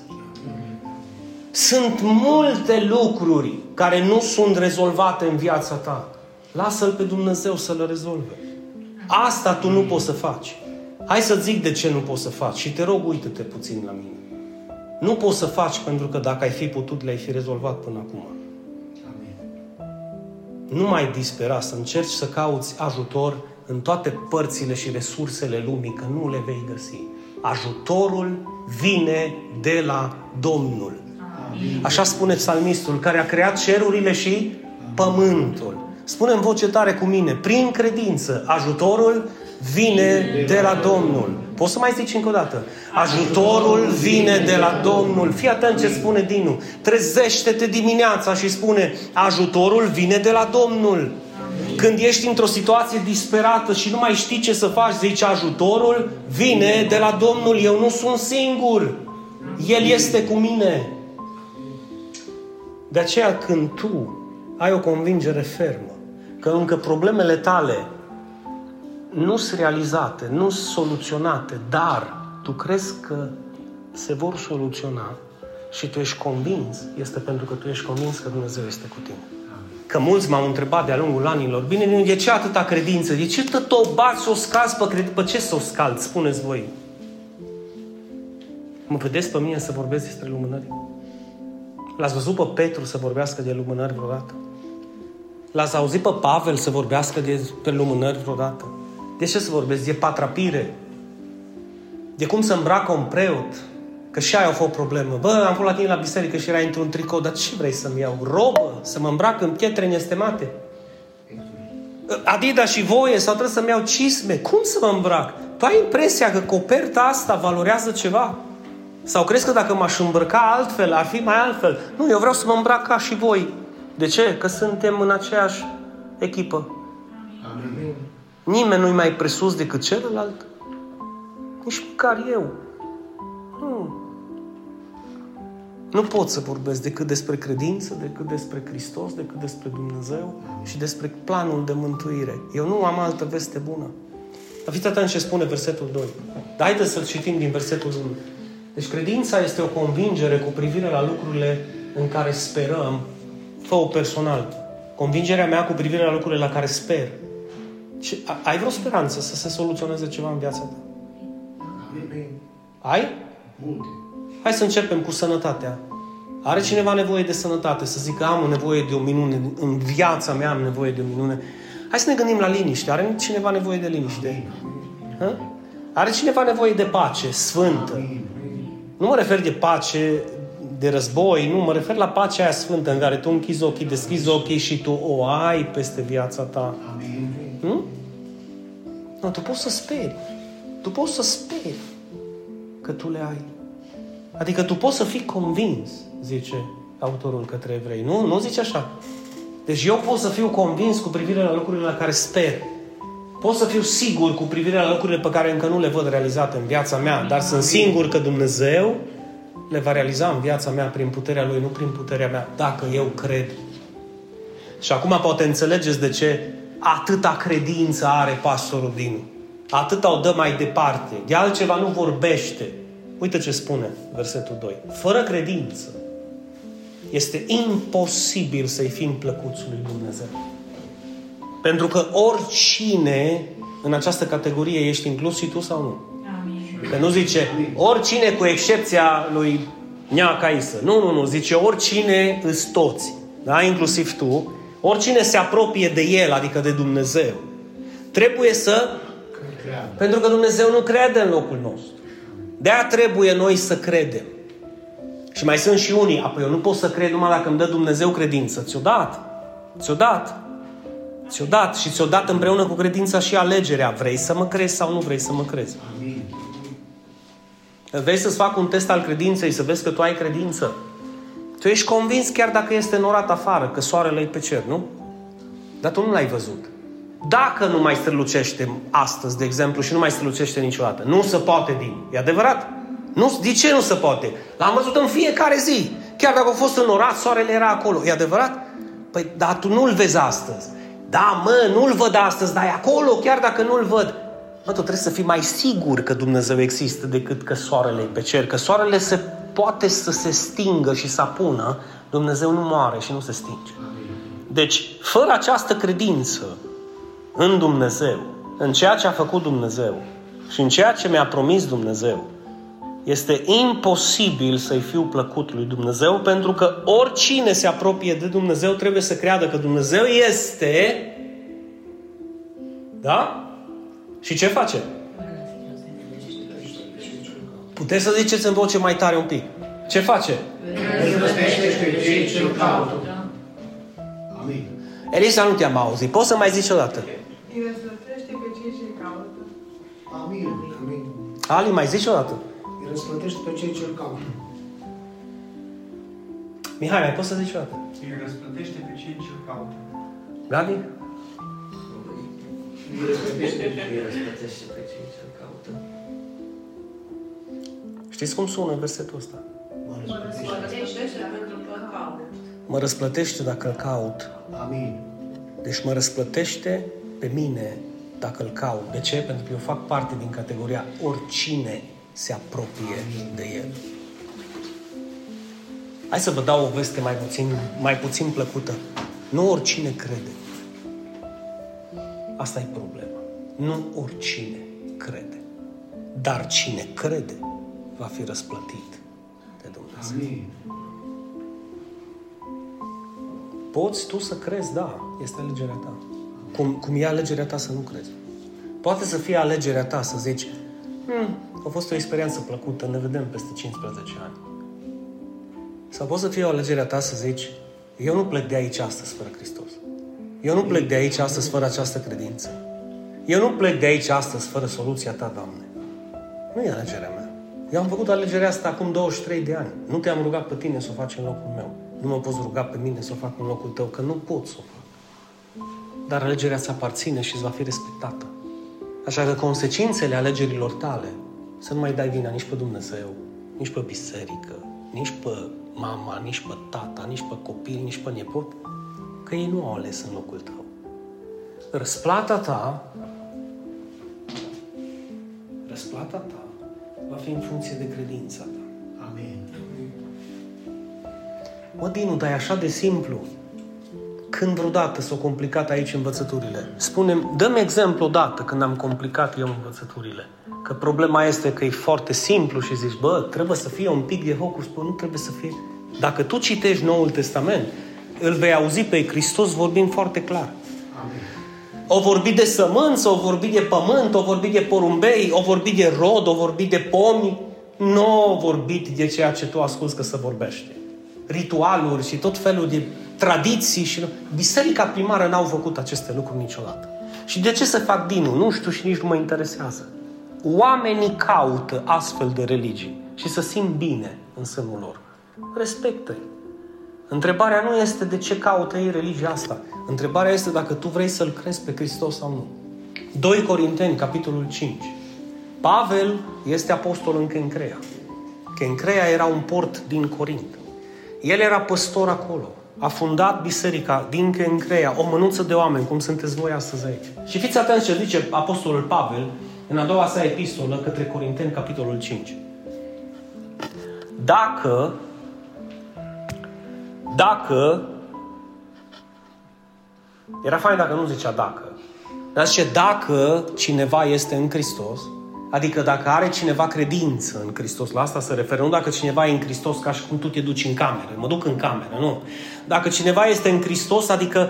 Sunt multe lucruri care nu sunt rezolvate în viața ta. Lasă-L pe Dumnezeu să le rezolve. Asta tu nu poți să faci. Hai să-ți zic de ce nu poți să faci. Și te rog, uite-te puțin la mine. Nu poți să faci pentru că dacă ai fi putut, le-ai fi rezolvat până acum. Amen. Nu mai dispera să încerci să cauți ajutor în toate părțile și resursele lumii, că nu le vei găsi. Ajutorul vine de la Domnul. Amen. Așa spune Psalmistul, care a creat cerurile și pământul. Spune în voce tare cu mine, prin credință, ajutorul vine de la Domnul. Poți să mai zici încă o dată? Ajutorul vine de la Domnul. Fii atent ce spune Dinu. Trezește-te dimineața și spune, ajutorul vine de la Domnul. Când ești într-o situație disperată și nu mai știi ce să faci, zici, ajutorul vine de la Domnul. Eu nu sunt singur. El este cu mine. De aceea când tu ai o convingere fermă că încă problemele tale nu sunt realizate, nu sunt soluționate, dar tu crezi că se vor soluționa și tu ești convins, este pentru că tu ești convins că Dumnezeu este cu tine. Că mulți m-au întrebat de-a lungul anilor, bine, de ce atâta credință? De ce tot o bați, o scalți pe credință? Pe ce să o scalți? Spuneți voi. Mă vedeți pe mine să vorbesc despre lumânări? L-ați văzut pe Petru să vorbească de lumânări vreodată? L-ați auzit pe Pavel să vorbească despre lumânări vreodată? De ce să vorbesc? De patrapire? De cum să îmbracă un preot? Că și aia a fost o problemă. Bă, am fost la tine la biserică și erai într-un tricou, dar ce vrei să-mi iau? Robă? Să mă îmbrac în pietre nestemate? Adidas și voie? Sau trebuie să-mi iau cisme? Cum să mă îmbrac? Tu ai impresia că coperta asta valorează ceva? Sau crezi că dacă m-aș îmbrăca altfel, ar fi mai altfel? Nu, eu vreau să mă îmbrac ca și voi. De ce? Că suntem în aceeași echipă. Amin. Nimeni nu-i mai presus decât celălalt. Nici măcar eu. Nu. Nu pot să vorbesc decât despre credință, decât despre Hristos, decât despre Dumnezeu și despre planul de mântuire. Eu nu am altă veste bună. Dar fiți atenți ce spune versetul doi. Dar haideți să-l citim din versetul unu. Deci credința este o convingere cu privire la lucrurile în care sperăm. Fă-o personal. Convingerea mea cu privire la lucrurile la care sper. Ce, ai vreo speranță să se soluționeze ceva în viața ta? Ai? Multe. Hai să începem cu sănătatea. Are cineva nevoie de sănătate? Să zică am nevoie de o minune, în viața mea am nevoie de o minune. Hai să ne gândim la liniște. Are cineva nevoie de liniște? Ha? Are cineva nevoie de pace sfântă? Nu mă refer de pace de război, nu, mă refer la pacea aia sfântă în care tu închizi ochii, deschizi ochii și tu o ai peste viața ta. Nu? No, tu poți să speri. Tu poți să speri că tu le ai. Adică tu poți să fii convins, zice autorul către evrei. Nu? Nu zice așa. Deci eu pot să fiu convins cu privire la lucrurile la care sper. Pot să fiu sigur cu privire la lucrurile pe care încă nu le văd realizate în viața mea, dar sunt singur că Dumnezeu le va realiza în viața mea prin puterea Lui, nu prin puterea mea, dacă eu cred. Și acum poate înțelegeți de ce atâta credință are pastorul Dinu. Atâta o dă mai departe. De altceva nu vorbește. Uite ce spune versetul doi. Fără credință este imposibil să-i fim plăcuți lui Dumnezeu. Pentru că oricine, în această categorie ești inclus și tu sau nu? Amin. Că nu zice oricine cu excepția lui Neaca Isă. Nu, nu, nu. Zice oricine îs toți. Da? Inclusiv tu. Oricine se apropie de El, adică de Dumnezeu, trebuie să creadă. Pentru că Dumnezeu nu crede în locul nostru. De-aia trebuie noi să credem. Și mai sunt și unii. Apoi eu nu pot să cred numai dacă îmi dă Dumnezeu credință. Ți-o dat. Ți-o dat. Ți-o dat. Și ți-o dat împreună cu credința și alegerea. Vrei să mă crezi sau nu vrei să mă crezi? Amin. Vrei să-ți fac un test al credinței, să vezi că tu ai credință. Tu ești convins chiar dacă este norat afară, că soarele e pe cer, nu? Dar tu nu l-ai văzut. Dacă nu mai strălucește astăzi, de exemplu, și nu mai strălucește niciodată. Nu se poate, din. E adevărat? Nu, de ce nu se poate? L-am văzut în fiecare zi. Chiar dacă a fost înorat, soarele era acolo. E adevărat? Păi, dar tu nu-l vezi astăzi. Da, mă, nu-l văd astăzi, dar e acolo, chiar dacă nu-l văd. Mă, tu trebuie să fii mai sigur că Dumnezeu există decât că soarele e pe cer. Că soarele se poate să se stingă și să apună. Dumnezeu nu moare și nu se stinge. Deci, fără această credință în Dumnezeu, în ceea ce a făcut Dumnezeu și în ceea ce mi-a promis Dumnezeu, este imposibil să-i fiu plăcut lui Dumnezeu, pentru că oricine se apropie de Dumnezeu trebuie să creadă că Dumnezeu este. Da? Și ce face? Puteți să ziceți în voce mai tare un pic. Ce face? Amin. Elisa, nu te-am auzit. Poți să mai zici o dată? Îi răsplătește pe cei ce-l caută. Amin. Amin. Ali, mai zici o dată? Îi răsplătește pe cei ce-l caută. Mihai, mai poți să zici o dată? Îi răsplătește pe cei ce-l caută. Gabi? Îi răsplătește pe cei ce-l caută. Știți cum sună versetul ăsta? Mă răsplătește pentru că-l caut. Mă răsplătește dacă-l caut. Amin. Deci mă răsplătește pe mine dacă îl caut. De ce? Pentru că eu fac parte din categoria oricine se apropie de el. Hai să vă dau o veste mai puțin, mai puțin plăcută. Nu oricine crede. Asta e problema. Nu oricine crede. Dar cine crede va fi răsplătit de Dumnezeu. Amin. Poți tu să crezi, da, este alegerea ta. Cum, cum e alegerea ta să nu crezi. Poate să fie alegerea ta să zici hm, a fost o experiență plăcută, ne vedem peste cincisprezece ani. Sau poate să fie alegerea ta să zici eu nu plec de aici astăzi fără Hristos. Eu nu plec de aici astăzi fără această credință. Eu nu plec de aici astăzi fără soluția ta, Doamne. Nu e alegerea mea. Eu am făcut alegerea asta acum douăzeci și trei de ani. Nu te-am rugat pe tine să o faci în locul meu. Nu mă poți ruga pe mine să o fac în locul tău, că nu pot să o fac. Dar alegerea ți aparține și îți va fi respectată. Așa că consecințele alegerilor tale să nu mai dai vina nici pe Dumnezeu, nici pe biserică, nici pe mama, nici pe tata, nici pe copil, nici pe nepot, că ei nu au ales în locul tău. Răsplata ta, răsplata ta va fi în funcție de credința ta. Amin. Mă, Dinu, dar e așa de simplu. Când vreodată s-au complicat aici învățăturile? Spune-mi, dă-mi exemplu odată când am complicat eu învățăturile. Că problema este că e foarte simplu și zici, bă, trebuie să fie un pic de hocus, bă, nu trebuie să fie. Dacă tu citești Noul Testament, îl vei auzi pe Hristos vorbind foarte clar. Amin. O vorbi de sămânță, o vorbi de pământ, o vorbi de porumbei, o vorbi de rod, o vorbi de pomi. Nu o vorbit de ceea ce tu asculți că se vorbește. Ritualuri și tot felul de tradiții și... Biserica primară n-au făcut aceste lucruri niciodată. Și de ce să fac Dinu? Nu știu și nici nu mă interesează. Oamenii caută astfel de religii și să simt bine în sânul lor. Respectă-i. Întrebarea nu este de ce caută ei religia asta. Întrebarea este dacă tu vrei să-L crezi pe Hristos sau nu. doi Corinteni, capitolul cinci. Pavel este apostol în Kencrea. Kencrea era un port din Corint. El era păstor acolo. A fundat biserica din Kencrea, o mănunță de oameni, cum sunteți voi astăzi aici. Și fiți atenți ce zice apostolul Pavel în a doua sa epistolă către Corinteni, capitolul cinci. Dacă Dacă era fain dacă nu zicea dacă. Dar zice dacă cineva este în Hristos, adică dacă are cineva credință în Hristos, la asta se referă, nu dacă cineva e în Hristos ca și cum tu te duci în cameră, mă duc în cameră, nu. Dacă cineva este în Hristos, adică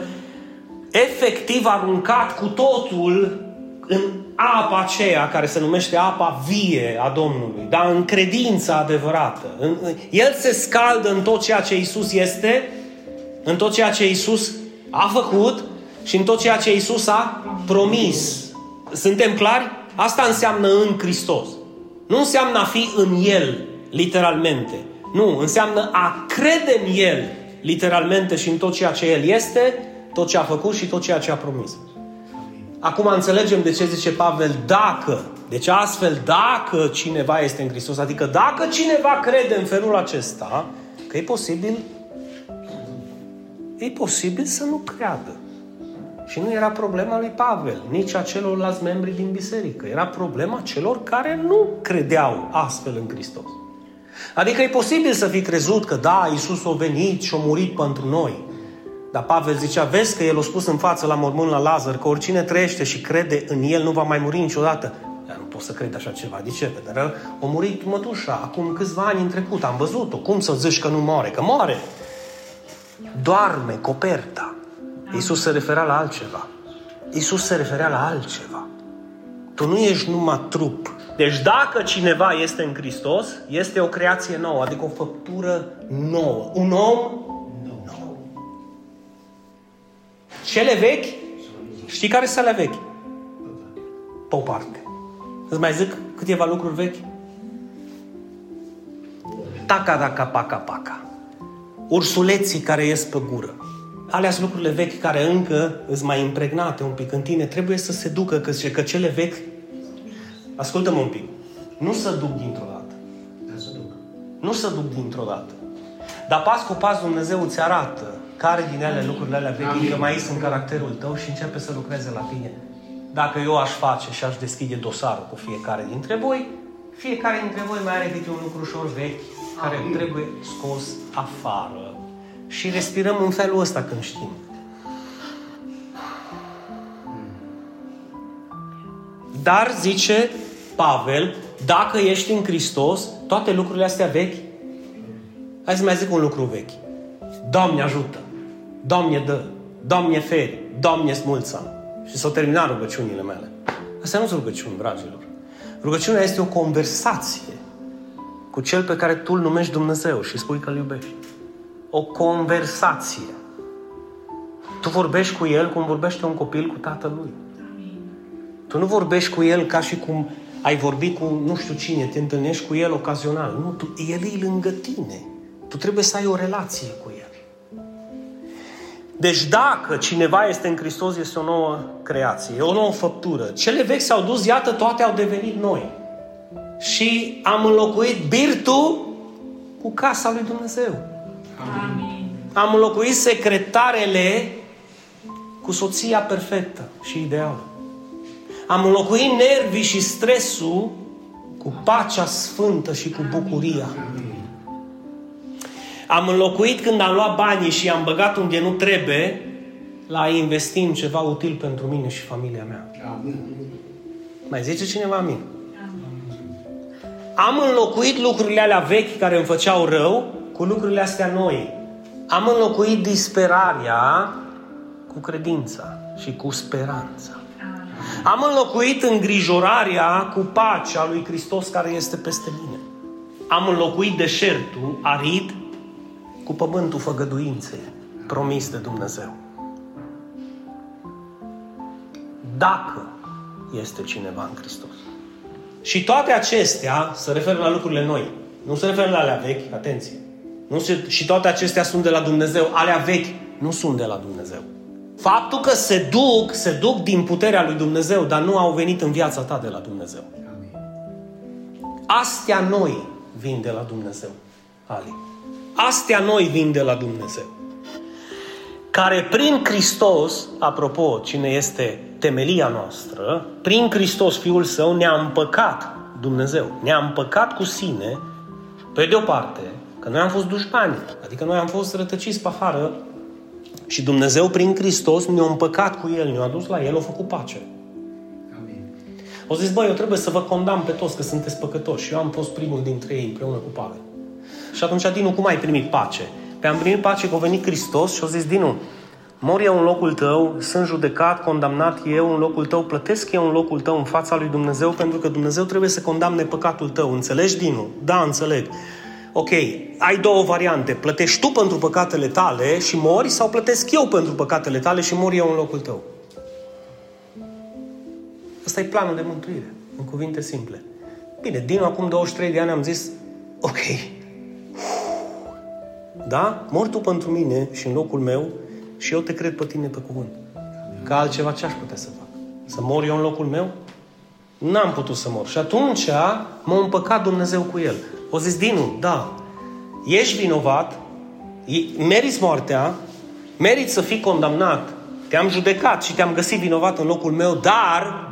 efectiv aruncat cu totul în apa aceea care se numește apa vie a Domnului, dar în credința adevărată. În, în, el se scaldă în tot ceea ce Iisus este, în tot ceea ce Iisus a făcut și în tot ceea ce Iisus a promis. Suntem clari? Asta înseamnă în Hristos. Nu înseamnă a fi în El, literalmente. Nu, înseamnă a crede în El, literalmente, și în tot ceea ce El este, tot ce a făcut și tot ceea ce a promis. Acum înțelegem de ce zice Pavel dacă. Deci astfel, dacă cineva este în Hristos, adică dacă cineva crede în felul acesta, că e posibil, e posibil să nu creadă. Și nu era problema lui Pavel, nici a celorlalți membri din biserică. Era problema celor care nu credeau astfel în Hristos. Adică e posibil să fi crezut că da, Iisus a venit și a murit pentru noi. Dar Pavel zicea, vezi că el a spus în față la mormânt la Lazar că oricine trăiește și crede în el nu va mai muri niciodată. Dar nu pot să cred așa ceva, de ce? Dar a murit mătușa acum câțiva ani în trecut, am văzut-o. Cum să zici că nu moare? Că moare! Doarme coperta. Iisus se referea la altceva. Iisus se referea la altceva. Tu nu ești numai trup. Deci dacă cineva este în Hristos, este o creație nouă, adică o făptură nouă. Un om nou. Cele vechi? Știi care sunt alea vechi? Pe o parte. Îți mai zic câteva lucruri vechi? Taca-taca-paca-paca. Ursuleții care ies pe gură. Alea sunt lucrurile vechi care încă îți mai impregnate un pic în tine. Trebuie să se ducă, că, că cele vechi... Ascultă-mă un pic. Nu se duc dintr-o dată. Nu se duc dintr-o dată. Dar pas cu pas Dumnezeu îți arată care din ele, lucrurile alea vechi, că mai sunt caracterul tău și începe să lucreze la tine. Dacă eu aș face și aș deschide dosarul cu fiecare dintre voi, fiecare dintre voi mai are câte un lucru ușor vechi care trebuie scos afară. Și respirăm în felul ăsta când știm. Dar, zice Pavel, dacă ești în Hristos, toate lucrurile astea vechi, hai să mai zic un lucru vechi. Doamne ajută, Doamne dă, Doamne feri, Doamne smulță. Și s-au terminat rugăciunile mele. Astea nu sunt rugăciuni, dragilor. Rugăciunea este o conversație cu Cel pe care tu îl numești Dumnezeu și spui că îl iubești. O conversație. Tu vorbești cu El cum vorbește un copil cu tatăl lui. Tu nu vorbești cu El ca și cum ai vorbit cu nu știu cine, te întâlnești cu El ocazional. Nu, tu, El e lângă tine. Tu trebuie să ai o relație cu El. Deci dacă cineva este în Hristos, este o nouă creație, e o nouă făptură. Cele vechi s-au dus, iată, toate au devenit noi. Și am înlocuit birtul cu casa lui Dumnezeu. Amin. Am înlocuit secretarele cu soția perfectă și ideală. Am înlocuit nervii și stresul cu pacea sfântă și cu bucuria. Am înlocuit când am luat banii și i-am băgat unde nu trebuie, la a investi în ceva util pentru mine și familia mea. Amin. Mai zice cineva amin? Amin. Am înlocuit lucrurile alea vechi care îmi făceau rău cu lucrurile astea noi. Am înlocuit disperarea cu credința și cu speranța. Am înlocuit îngrijorarea cu pacea lui Hristos care este peste mine. Am înlocuit deșertul arid cu pământul făgăduinței promis de Dumnezeu. Dacă este cineva în Hristos. Și toate acestea se referă la lucrurile noi. Nu se referă la alea vechi, atenție. Nu se, și toate acestea sunt de la Dumnezeu. Alea vechi nu sunt de la Dumnezeu. Faptul că se duc, se duc din puterea lui Dumnezeu, dar nu au venit în viața ta de la Dumnezeu. Astea noi vin de la Dumnezeu. Ali. Astea noi vin de la Dumnezeu. Care prin Hristos, apropo, cine este temelia noastră, prin Hristos, Fiul Său, ne-a împăcat Dumnezeu. Ne-a împăcat cu sine, pe de o parte, că noi am fost dușmani, adică noi am fost rătăciți pe afară, și Dumnezeu prin Hristos ne-a împăcat cu El, ne-a dus la El, a făcut pace. Amin. O zis, băi, eu trebuie să vă condamn pe toți că sunteți păcătoși. Eu am fost primul dintre ei împreună cu Pavel. Și atunci, Dinu, cum ai primit pace? Pe am primit pace că a venit Hristos și a zis, Dinu, mor eu în locul tău, sunt judecat, condamnat eu în locul tău, plătesc eu în locul tău în fața lui Dumnezeu, pentru că Dumnezeu trebuie să condamne păcatul tău. Înțelegi, Dinu? Da, înțeleg. Ok, ai două variante. Plătești tu pentru păcatele tale și mori, sau plătesc eu pentru păcatele tale și mor eu în locul tău. Ăsta e planul de mântuire, în cuvinte simple. Bine, din acum douăzeci și trei de ani am zis, ok, da? Mor tu pentru mine și în locul meu și eu te cred pe tine pe cuvânt. Că altceva ce aș putea să fac? Să mor eu în locul meu? N-am putut să mor. Și atunci m-a împăcat Dumnezeu cu El. O zis, Dinu, da, ești vinovat, meriți moartea, meriți să fii condamnat, te-am judecat și te-am găsit vinovat în locul meu, dar,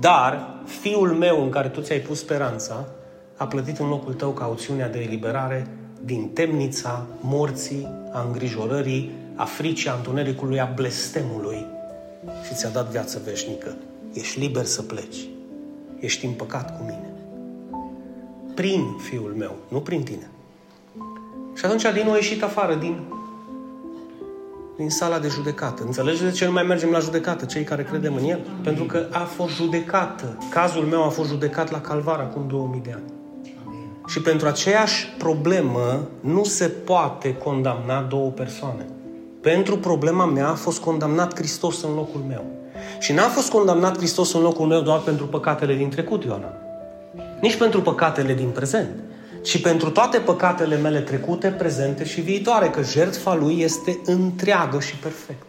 dar, Fiul meu în care tu ți-ai pus speranța a plătit în locul tău cauțiunea de eliberare din temnița morții, a îngrijorării, a fricii, a întunericului, a blestemului și ți-a dat viață veșnică. Ești liber să pleci. Ești împăcat cu mine. Prin Fiul meu, nu prin tine. Și atunci Dinu a ieșit afară din, din sala de judecată. Înțelegeți de ce nu mai mergem la judecată, cei care credem în El? Pentru că a fost judecată. Cazul meu a fost judecat la Calvara acum două mii de ani. Și pentru aceeași problemă nu se poate condamna două persoane. Pentru problema mea a fost condamnat Hristos în locul meu. Și n-a fost condamnat Hristos în locul meu doar pentru păcatele din trecut, Ioana. Nici pentru păcatele din prezent, ci pentru toate păcatele mele trecute, prezente și viitoare, că jertfa Lui este întreagă și perfectă.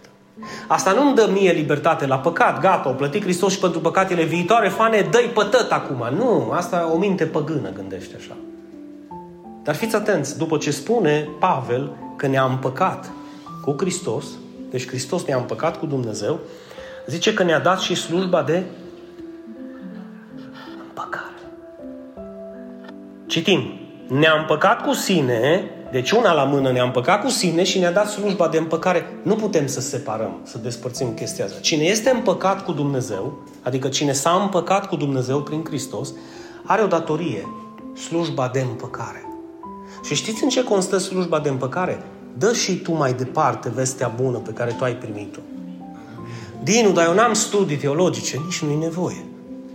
Asta nu-mi dă mie libertate la păcat, gata, o plăti Hristos și pentru păcatele viitoare, fane, dă-i pătăt acum. Nu, asta o minte păgână gândește așa. Dar fiți atenți, după ce spune Pavel că ne-a împăcat cu cu Hristos, deci Hristos ne-a împăcat cu Dumnezeu, zice că ne-a dat și slujba de împăcare. Citim. Ne-a împăcat cu sine, deci una la mână ne-a împăcat cu sine și ne-a dat slujba de împăcare. Nu putem să separăm, să despărțim chestia asta. Cine este împăcat cu Dumnezeu, adică cine s-a împăcat cu Dumnezeu prin Hristos, are o datorie, slujba de împăcare. Și știți în ce constă slujba de împăcare? Dă și tu mai departe vestea bună pe care tu ai primit-o. Dinu, dar eu n-am studii teologice, nici nu-i nevoie.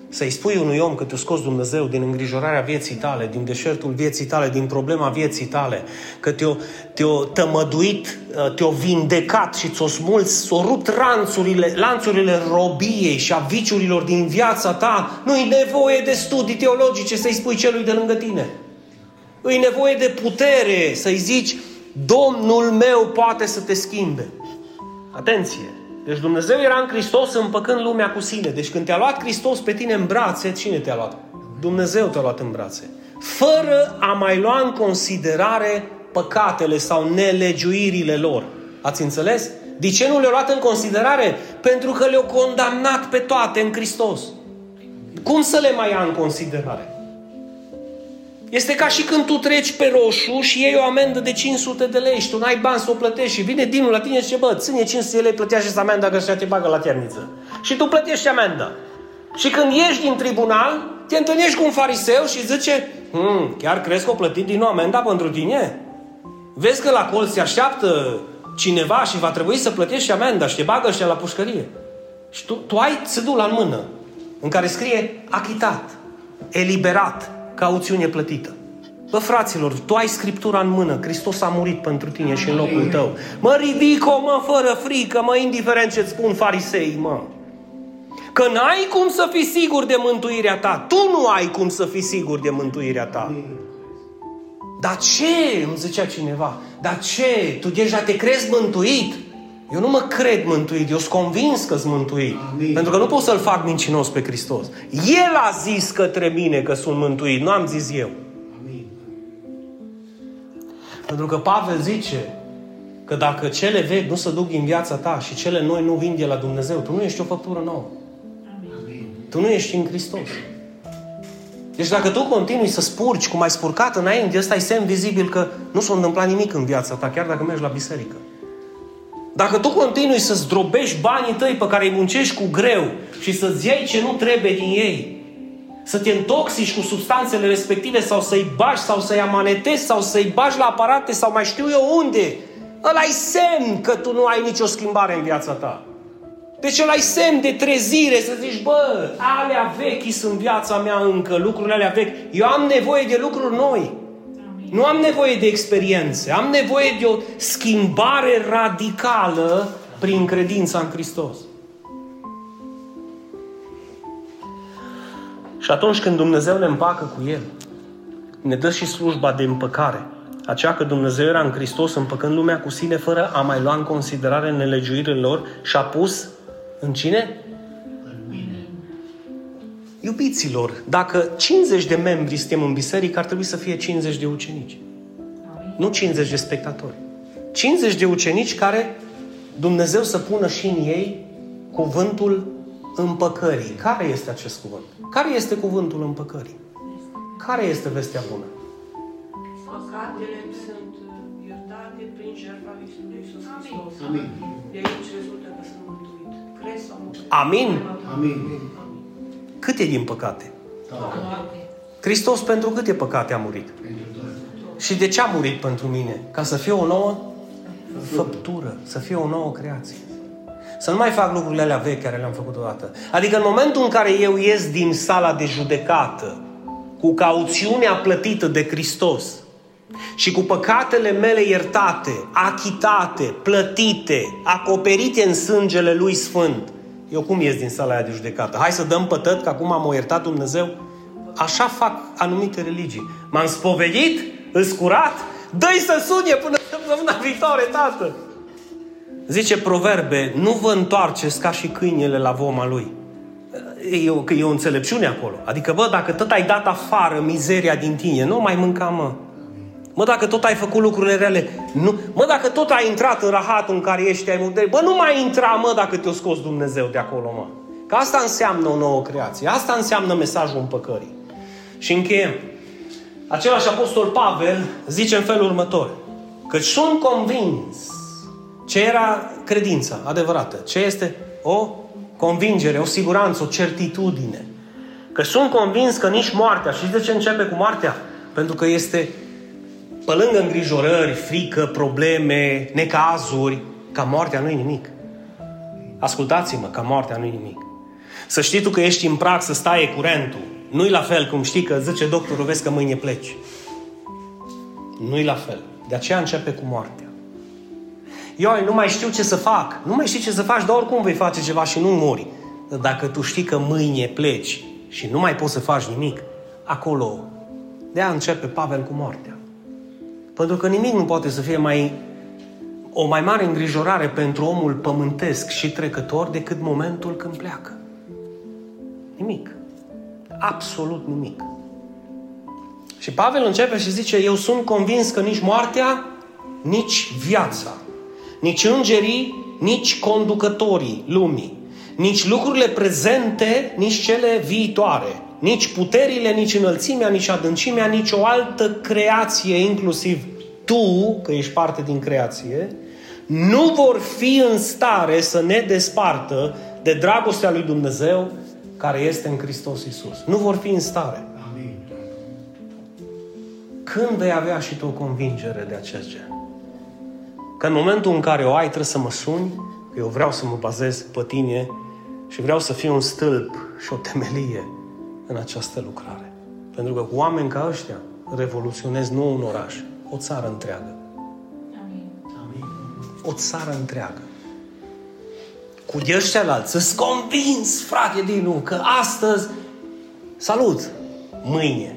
Să-i spui unui om că tu scoți Dumnezeu din îngrijorarea vieții tale, din deșertul vieții tale, din problema vieții tale, că te-o, te-o tămăduit, te-o vindecat și ți-o smulți, ți-o rupt ranțurile, lanțurile robiei și a viciurilor din viața ta, nu-i nevoie de studii teologice să-i spui celui de lângă tine. Îi nevoie de putere să-i zici, Domnul meu poate să te schimbe. Atenție! Deci Dumnezeu era în Hristos împăcând lumea cu sine. Deci când te-a luat Hristos pe tine în brațe, cine te-a luat? Dumnezeu te-a luat în brațe. Fără a mai lua în considerare păcatele sau nelegiuirile lor. Ați înțeles? De ce nu le-a luat în considerare? Pentru că le-a condamnat pe toate în Hristos. Cum să le mai ia în considerare? Este ca și când tu treci pe roșu și iei o amendă de cinci sute de lei și tu n-ai bani să o plătești și vine dinul la tine și zice, bă, ține cinci sute de lei, plătești și amenda că ăștia te bagă la temniță. Și tu plătești amenda. Și când ieși din tribunal, te întâlnești cu un fariseu și zice, hm, chiar crezi că o plătit din nou amenda pentru tine? Vezi că la colț se așteaptă cineva și va trebui să plătești și amenda și te bagă ăștia la pușcărie. Și tu, tu ai țidula în mână în care scrie achitat, eliberat, cauțiune plătită. Bă, fraților, tu ai Scriptura în mână. Hristos a murit pentru tine și în locul tău. Mă, ridic-o, mă, fără frică, mă, indiferent ce-ți spun fariseii, mă. Că n-ai cum să fii sigur de mântuirea ta. Tu nu ai cum să fii sigur de mântuirea ta. Dar ce? Îmi zicea cineva. Dar ce? Tu deja te crezi mântuit? Eu nu mă cred mântuit, eu sunt convins că-s mântuit. Amin. Pentru că nu pot să-L fac mincinos pe Hristos. El a zis către mine că sunt mântuit, nu am zis eu. Amin. Pentru că Pavel zice că dacă cele vechi nu se duc din viața ta și cele noi nu vin de la Dumnezeu, tu nu ești o făptură nouă. Amin. Tu nu ești în Hristos. Deci dacă tu continui să spurci cum ai spurcat înainte, ăsta e semn vizibil că nu s-a întâmplat nimic în viața ta, chiar dacă mergi la biserică. Dacă tu continui să zdrobești banii tăi pe care îi muncești cu greu și să-ți iei ce nu trebuie din ei, să te intoxici cu substanțele respective sau să-i bagi sau să-i amanetezi sau să-i bagi la aparate sau mai știu eu unde, ăla-i semn că tu nu ai nicio schimbare în viața ta. Deci ăla-i semn de trezire, să zici, bă, alea vechi sunt viața mea încă, lucrurile alea vechi. Eu am nevoie de lucruri noi. Nu am nevoie de experiențe, am nevoie de o schimbare radicală prin credința în Hristos. Și atunci când Dumnezeu ne împacă cu El, ne dă și slujba de împăcare. Aceea că Dumnezeu era în Hristos împăcând lumea cu sine fără a mai lua în considerare nelegiuirile lor și a pus în cine? Iubiților, dacă cincizeci de membri suntem în biserică, ar trebui să fie cincizeci de ucenici. Nu cincizeci de spectatori. cincizeci de ucenici care Dumnezeu să pună și în ei cuvântul împăcării. Care este acest cuvânt? Care este cuvântul împăcării? Care este vestea bună? Păcatele sunt iertate prin jertfa lui Iisus Hristos. Amin. De aici rezultă că sunt mântuit. Crezi sau nu crezi? Amin. Amin. Câte din păcate? Toate. Hristos pentru câte păcate a murit? Și de ce a murit pentru mine? Ca să fie o nouă făptură, să fie o nouă creație. Să nu mai fac lucrurile alea vechi care le-am făcut odată. Adică în momentul în care eu ies din sala de judecată cu cauțiunea plătită de Hristos și cu păcatele mele iertate, achitate, plătite, acoperite în sângele Lui Sfânt, eu cum ies din sala aia de judecată? Hai să dăm pătăt că acum am iertat Dumnezeu? Așa fac anumite religii. M-am spovedit? Îs curat? Dă-i să sune până săptămâna viitoare, tată! Zice Proverbe, nu vă întoarceți ca și câinele la voma lui. E o, e o înțelepciune acolo. Adică, bă, dacă tot ai dat afară mizeria din tine, nu mai mânca, mă. Mă, dacă tot ai făcut lucrurile rele, nu. Mă, dacă tot ai intrat în rahatul în care ești, ai murdărit, bă, nu mai intra, mă, dacă te-a scos Dumnezeu de acolo, mă. Că asta înseamnă o nouă creație. Asta înseamnă mesajul împăcării. Și încheiem. Același apostol Pavel zice în felul următor. Căci sunt convins ce era credința adevărată. Ce este o convingere, o siguranță, o certitudine. Că sunt convins că nici moartea, și de ce începe cu moartea? Pentru că este, pe lângă îngrijorări, frică, probleme, necazuri, ca moartea nu-i nimic. Ascultați-mă, ca moartea nu-i nimic. Să știi tu că ești în prag, să stai curentul. Nu-i la fel cum știi că zice doctorul, vezi că mâine pleci. Nu-i la fel. De aceea începe cu moartea. Eu nu mai știu ce să fac. Nu mai știi ce să faci, dar oricum vei face ceva și nu mori. Dacă tu știi că mâine pleci și nu mai poți să faci nimic, acolo, de-aia începe Pavel cu moartea. Pentru că nimic nu poate să fie mai o mai mare îngrijorare pentru omul pământesc și trecător decât momentul când pleacă. Nimic. Absolut nimic. Și Pavel începe și zice, eu sunt convins că nici moartea, nici viața, nici îngerii, nici conducătorii lumii, nici lucrurile prezente, nici cele viitoare, nici puterile, nici înălțimea, nici adâncimea, nici o altă creație, inclusiv tu, că ești parte din creație, nu vor fi în stare să ne despartă de dragostea lui Dumnezeu care este în Hristos Iisus. Nu vor fi în stare. Amin. Când vei avea și tu o convingere de acest gen? Că în momentul în care o ai, trebuie să mă suni, că eu vreau să mă bazez pe tine și vreau să fiu un stâlp și o temelie în această lucrare. Pentru că cu oameni ca ăștia revoluționez nu un oraș, o țară întreagă. Amin. Amin. O țară întreagă. Cu ăștia-lalți, să-ți convins, frate Dinu, că astăzi salut, mâine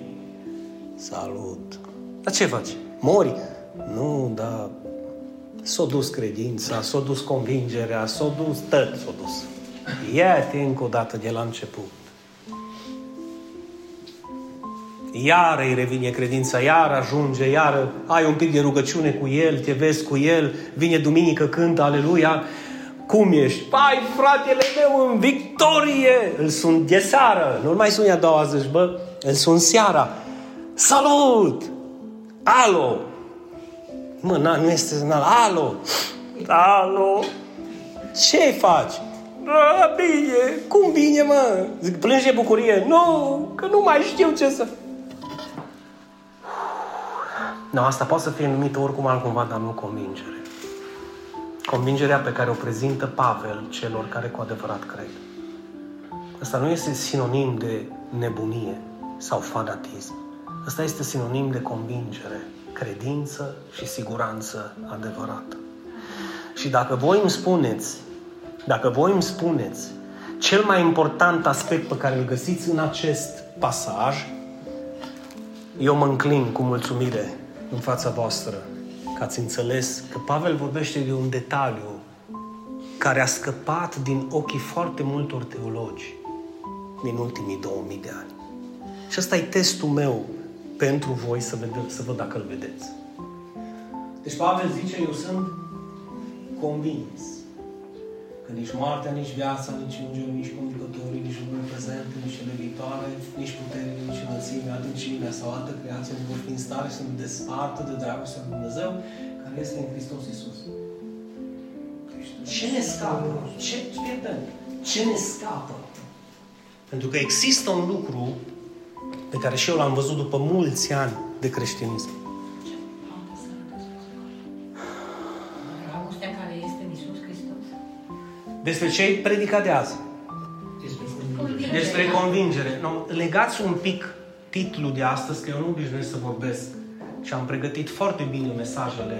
salut. Dar ce faci? Mori? Nu, dar s-a dus credința, s-a dus convingerea, s-a dus tot, s-a dus. Ia-te încă o dată de la început. Iar îi revine credința, iar ajunge, iar ai un pic de rugăciune cu el, te vezi cu el, vine duminică, cântă aleluia. Cum ești? Pai, fratele meu, în victorie! Îl sun de seară. Nu mai suni a doua zi, bă. Îl sun seara. Salut! Alo! Mă, na, nu este semnal. Alo! Alo! Ce faci? A, bine! Cum bine, mă? Zic, plângi de bucurie. Nu, că nu mai știu ce să... No, asta poate să fie numită oricum altcumva, dar nu convingere. Convingerea pe care o prezintă Pavel celor care cu adevărat cred. Asta nu este sinonim de nebunie sau fanatism. Asta este sinonim de convingere, credință și siguranță adevărată. Și dacă voi îmi spuneți, dacă voi îmi spuneți cel mai important aspect pe care îl găsiți în acest pasaj, eu mă înclin cu mulțumire în fața voastră. Că ați înțeles că Pavel vorbește de un detaliu care a scăpat din ochii foarte multor teologi din ultimii două mii de ani. Și ăsta e testul meu pentru voi să, vede- să văd dacă îl vedeți. Deci Pavel zice, eu sunt convins că nici moartea, nici viața, nici îngerul, nici conducătorii, nici lumea prezentă, nici cele viitoare, nici puterile, nici înălțimea, adâncimea sau altă creație nu vor fi în stare să ne despartă de dragostea lui Dumnezeu care este în Hristos Iisus. Ce ne scapă? Ce, prieten, ce ne scapă? Pentru că există un lucru pe care și eu l-am văzut după mulți ani de creștinism. Despre ce ai predicat de azi? Despre convingere. Despre convingere. No, legați un pic titlul de astăzi, că eu nu obișnuiesc să vorbesc și am pregătit foarte bine mesajele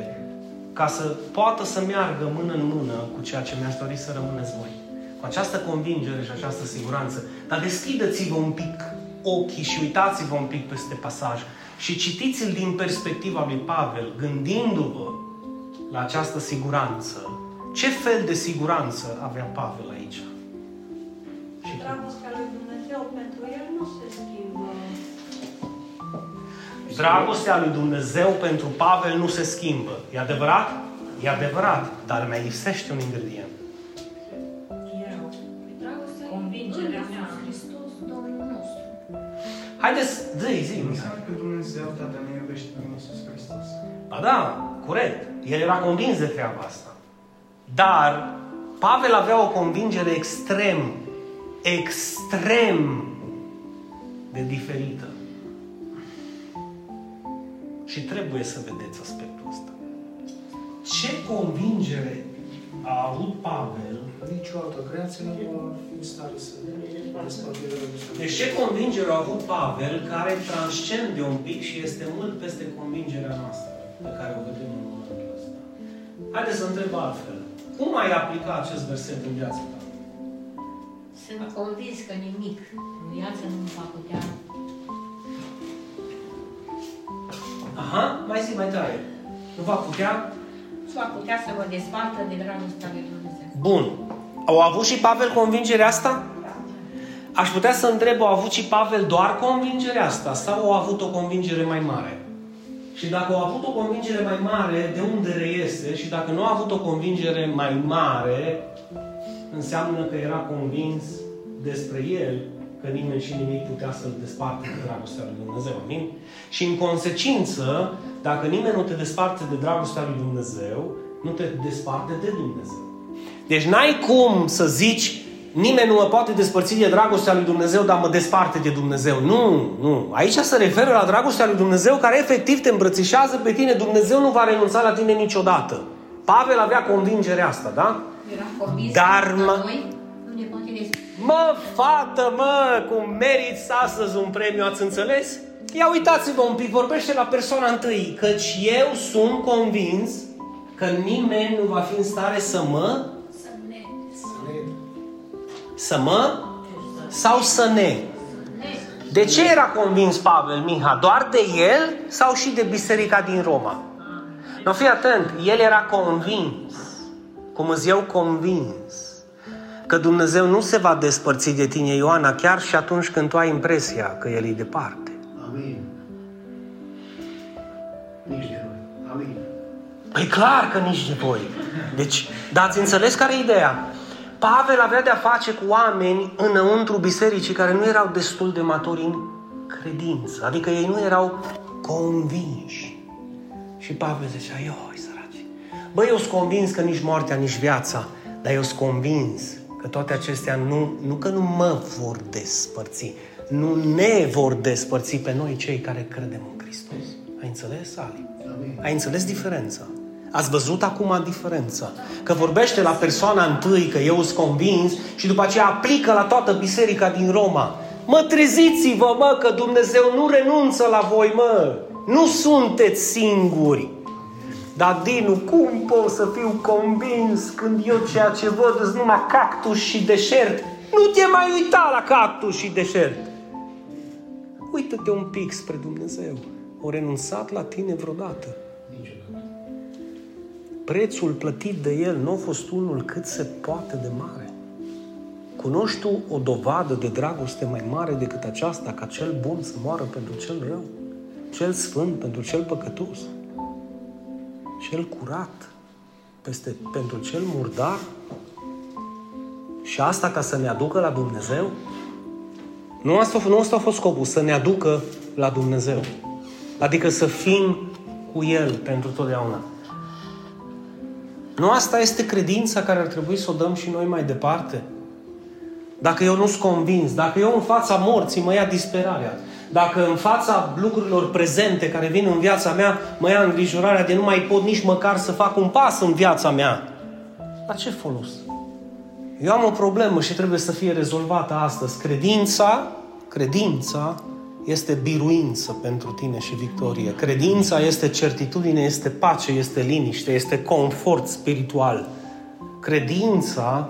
ca să poată să meargă mână în mână cu ceea ce mi-aș dori să rămâneți voi. Cu această convingere și această siguranță. Dar deschideți-vă un pic ochii și uitați-vă un pic peste pasaj și citiți-l din perspectiva lui Pavel, gândindu-vă la această siguranță. Ce fel de siguranță avea Pavel aici? Dragostea lui Dumnezeu pentru el nu se schimbă. Dragostea lui Dumnezeu pentru Pavel nu se schimbă. E adevărat? E adevărat. Dar mai lipsește un ingredient. Convingerea mea. Hristos, Domnul nostru. Haideți, zi, zi. Nu înseamnă că Dumnezeu, Tatăl, ne iubește pe Iisus Hristos. Ba da, corect. El era convins de treaba asta. Dar Pavel avea o convingere extrem, extrem de diferită. Și trebuie să vedeți aspectul ăsta. Ce convingere a avut Pavel? Nici o altă creație nu va fi în stare să... Deci ce convingere a avut Pavel care transcende un pic și este mult peste convingerea noastră pe care o vedem în momentul ăsta? Haideți să întreb altfel. Cum ai aplica acest verset în viața ta? Sunt convins că nimic viața nu va putea. Aha, mai zi mai tare. Nu va putea? Nu va putea să mă despartă de dragostea lui Dumnezeu. Bun. Au avut și Pavel convingerea asta? Da. Aș putea să întreb, au avut și Pavel doar convingerea asta? Sau au avut o convingere mai mare? Și dacă au avut o convingere mai mare, de unde reiese? Și dacă nu au avut o convingere mai mare, înseamnă că era convins despre el că nimeni și nimic putea să-l despartă de dragostea lui Dumnezeu. Amin? Și în consecință, dacă nimeni nu te desparte de dragostea lui Dumnezeu, nu te desparte de Dumnezeu. Deci n-ai cum să zici, nimeni nu mă poate despărți de dragostea lui Dumnezeu, dar mă desparte de Dumnezeu. Nu, nu. Aici se referă la dragostea lui Dumnezeu care efectiv te îmbrățișează pe tine. Dumnezeu nu va renunța la tine niciodată. Pavel avea convingerea asta, da? Dar mă... Mă, fată, mă, cum meriți astăzi un premiu, ați înțeles? Ia uitați-vă un pic, vorbește la persoana întâi, căci eu sunt convins că nimeni nu va fi în stare să mă... Să ne. Să, ne. să mă? Sau să ne. De ce era convins Pavel Miha? Doar de el sau și de biserica din Roma? Nu, fii atent, el era convins, cum îți eu convins, că Dumnezeu nu se va despărți de tine, Ioana, chiar și atunci când tu ai impresia că El e departe. Amin. Nici de voi. Amin. Păi clar că nici de voi. Deci, dar ați înțeles care e ideea? Pavel avea de-a face cu oameni înăuntru bisericii care nu erau destul de maturi în credință. Adică ei nu erau convinși. Și Pavel zicea, ioi, săraci. Bă, eu sunt convins că nici moartea, nici viața, dar eu sunt convins că toate acestea nu, nu că nu mă vor despărți, nu ne vor despărți pe noi cei care credem în Hristos. Ai înțeles, Ali? Amin. Ai înțeles diferența? Ați văzut acum diferența? Că vorbește la persoana întâi că eu sunt convins și după aceea aplică la toată biserica din Roma. Mă, treziți-vă, mă, că Dumnezeu nu renunță la voi, mă! Nu sunteți singuri! Dar, Dinu, cum pot să fiu convins când eu ceea ce văd îs numai cactus și deșert? Nu te mai uita la cactus și deșert! Uită-te un pic spre Dumnezeu. O renunțat la tine vreodată? Niciodată. Prețul plătit de El nu a fost unul cât se poate de mare. Cunoști tu o dovadă de dragoste mai mare decât aceasta, ca cel bun să moară pentru cel rău? Cel sfânt pentru cel păcătos? Cel curat peste, pentru cel murdar? Și asta ca să ne aducă la Dumnezeu? Nu asta, nu asta a fost scopul, să ne aducă la Dumnezeu. Adică să fim cu El pentru totdeauna. Nu asta este credința care ar trebui să o dăm și noi mai departe? Dacă eu nu-s convins, dacă eu în fața morții mă ia disperarea, dacă în fața lucrurilor prezente care vin în viața mea, mă ia îngrijorarea de nu mai pot nici măcar să fac un pas în viața mea. La ce folos? Eu am o problemă și trebuie să fie rezolvată astăzi. Credința, credința este biruință pentru tine și victorie. Credința este certitudine, este pace, este liniște, este confort spiritual. Credința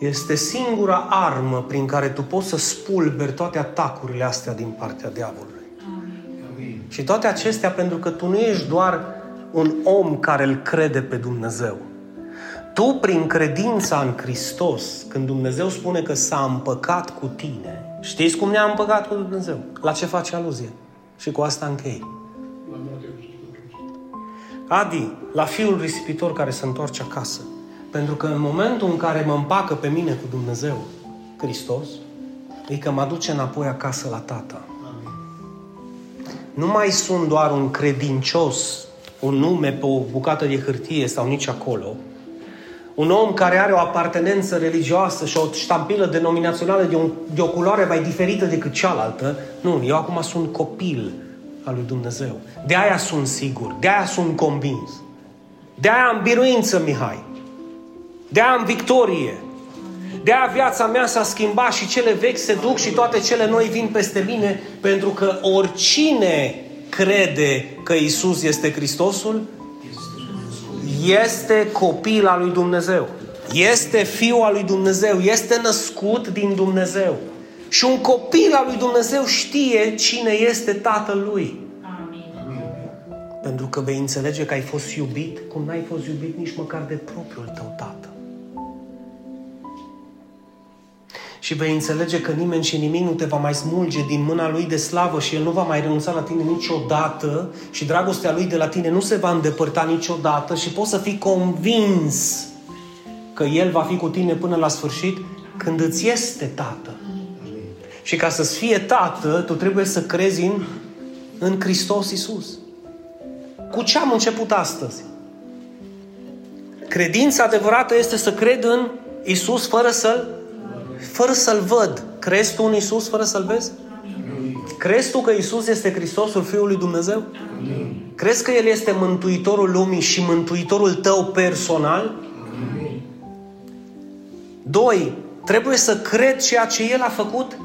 este singura armă prin care tu poți să spulberi toate atacurile astea din partea diavolului. Amin. Și toate acestea pentru că tu nu ești doar un om care îl crede pe Dumnezeu. Tu, prin credința în Hristos, când Dumnezeu spune că s-a împăcat cu tine, știți cum ne-a împăcat cu Dumnezeu? La ce face aluzie? Și cu asta închei. Adi, la fiul risipitor care se întoarce acasă. Pentru că în momentul în care mă împacă pe mine cu Dumnezeu, Hristos, e că mă aduce înapoi acasă la Tata. Amin. Nu mai sunt doar un credincios, un nume pe o bucată de hârtie sau nici acolo. Un om care are o apartenență religioasă și o ștampilă denominațională de, un, de o culoare mai diferită decât cealaltă. Nu, eu acum sunt copil al lui Dumnezeu. De aia sunt sigur, de aia sunt convins. De aia am biruință, Mihai. De aia am victorie. De aia viața mea s-a schimbat și cele vechi se duc și toate cele noi vin peste mine, pentru că oricine crede că Iisus este Hristosul, este copil al lui Dumnezeu. Este fiul al lui Dumnezeu. Este născut din Dumnezeu. Și un copil al lui Dumnezeu știe cine este tatăl lui. Amin. Amin. Pentru că vei înțelege că ai fost iubit cum n-ai fost iubit nici măcar de propriul tău tată. Și vei înțelege că nimeni și nimic nu te va mai smulge din mâna lui de slavă și el nu va mai renunța la tine niciodată și dragostea lui de la tine nu se va îndepărta niciodată și poți să fii convins că el va fi cu tine până la sfârșit când îți este tată. Și ca să-ți fie tată, tu trebuie să crezi în, în Hristos Iisus. Cu ce am început astăzi? Credința adevărată este să cred în Iisus fără să-L fără să-L văd. Crezi tu în Iisus fără să-L vezi? Amin. Crezi tu că Iisus este Hristosul Fiul lui Dumnezeu? Amin. Crezi că El este Mântuitorul lumii și Mântuitorul tău personal? Amin. Doi, trebuie să cred ceea ce El a făcut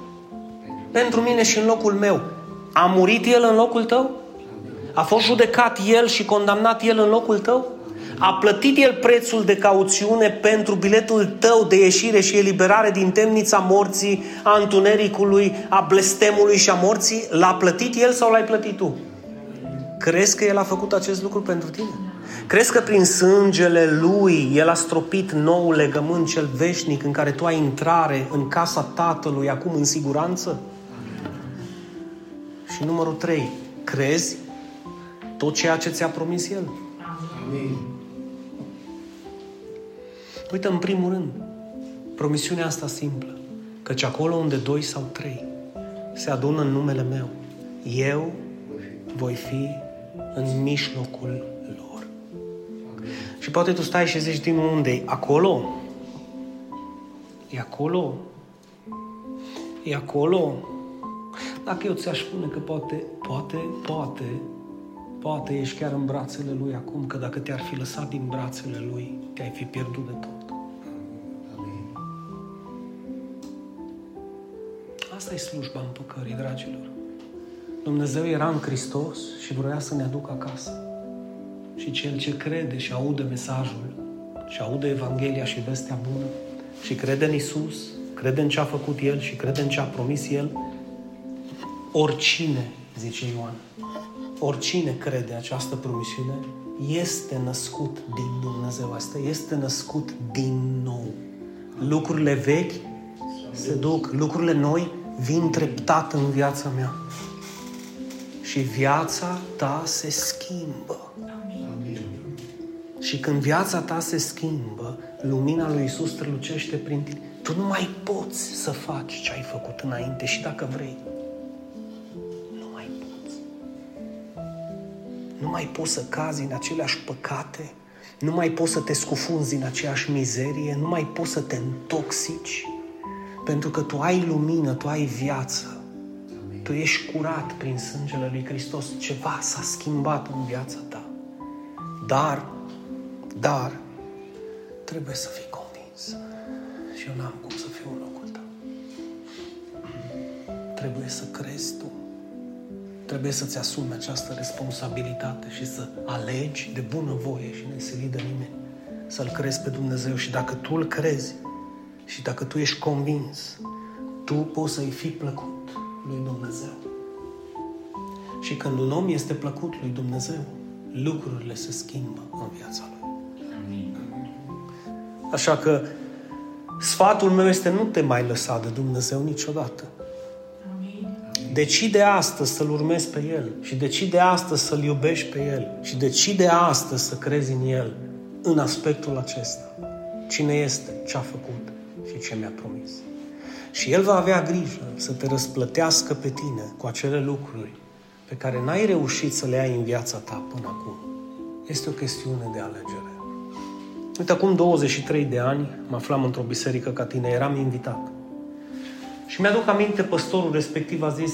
pentru mine și în locul meu. A murit El în locul tău? A fost judecat El și condamnat El în locul tău? A plătit El prețul de cauțiune pentru biletul tău de ieșire și eliberare din temnița morții, a întunericului, a blestemului și a morții? L-a plătit El sau l-ai plătit tu? Crezi că El a făcut acest lucru pentru tine? Crezi că prin sângele Lui El a stropit noul legământ cel veșnic în care tu ai intrare în casa Tatălui acum în siguranță? Și numărul trei, crezi tot ceea ce ți-a promis El? Amin. Uite, în primul rând, promisiunea asta simplă, căci acolo unde doi sau trei se adună în numele meu, eu voi fi în mijlocul lor. Și poate tu stai și zici, din unde-i? Acolo? E acolo? E acolo? Dacă eu ți-aș spune că poate, poate, poate, poate ești chiar în brațele Lui acum, că dacă te-ar fi lăsat din brațele Lui, te-ai fi pierdut de tot. Amin. Asta e slujba împăcării, dragilor. Dumnezeu era în Hristos și vroia să ne aducă acasă. Și cel ce crede și aude mesajul, și aude Evanghelia și vestea bună, și crede în Iisus, crede în ce a făcut El și crede în ce a promis El, oricine, zice Ioan, oricine crede această promisiune, este născut din Dumnezeu. Asta este născut din nou. Lucrurile vechi se duc, lucrurile noi vin treptat în viața mea. Și viața ta se schimbă. Amin. Și când viața ta se schimbă, lumina lui Iisus strălucește prin tine. Tu nu mai poți să faci ce ai făcut înainte și dacă vrei. Nu mai poți să cazi în aceleași păcate, nu mai poți să te scufunzi în aceeași mizerie, nu mai poți să te intoxici, pentru că tu ai lumină, tu ai viață, Amin. Tu ești curat prin sângele lui Hristos, ceva s-a schimbat în viața ta. Dar, dar, trebuie să fii convins. Și eu n-am cum să fiu în locul tău. Trebuie să crezi tu. Trebuie să-ți asumi această responsabilitate și să alegi de bunăvoie și nesilit de nimeni să-L crezi pe Dumnezeu. Și dacă tu Îl crezi și dacă tu ești convins, tu poți să-I fii plăcut lui Dumnezeu. Și când un om este plăcut lui Dumnezeu, lucrurile se schimbă în viața lui. Amin. Așa că sfatul meu este: nu te mai lăsa de Dumnezeu niciodată. Decide astăzi să-L urmezi pe El și decide astăzi să-L iubești pe El și decide astăzi să crezi în El în aspectul acesta. Cine este, ce a făcut și ce mi-a promis. Și El va avea grijă să te răsplătească pe tine cu acele lucruri pe care n-ai reușit să le ai în viața ta până acum. Este o chestiune de alegere. Uite, acum douăzeci și trei de ani mă aflam într-o biserică ca tine, eram invitat. Și mi-aduc aminte, păstorul respectiv a zis,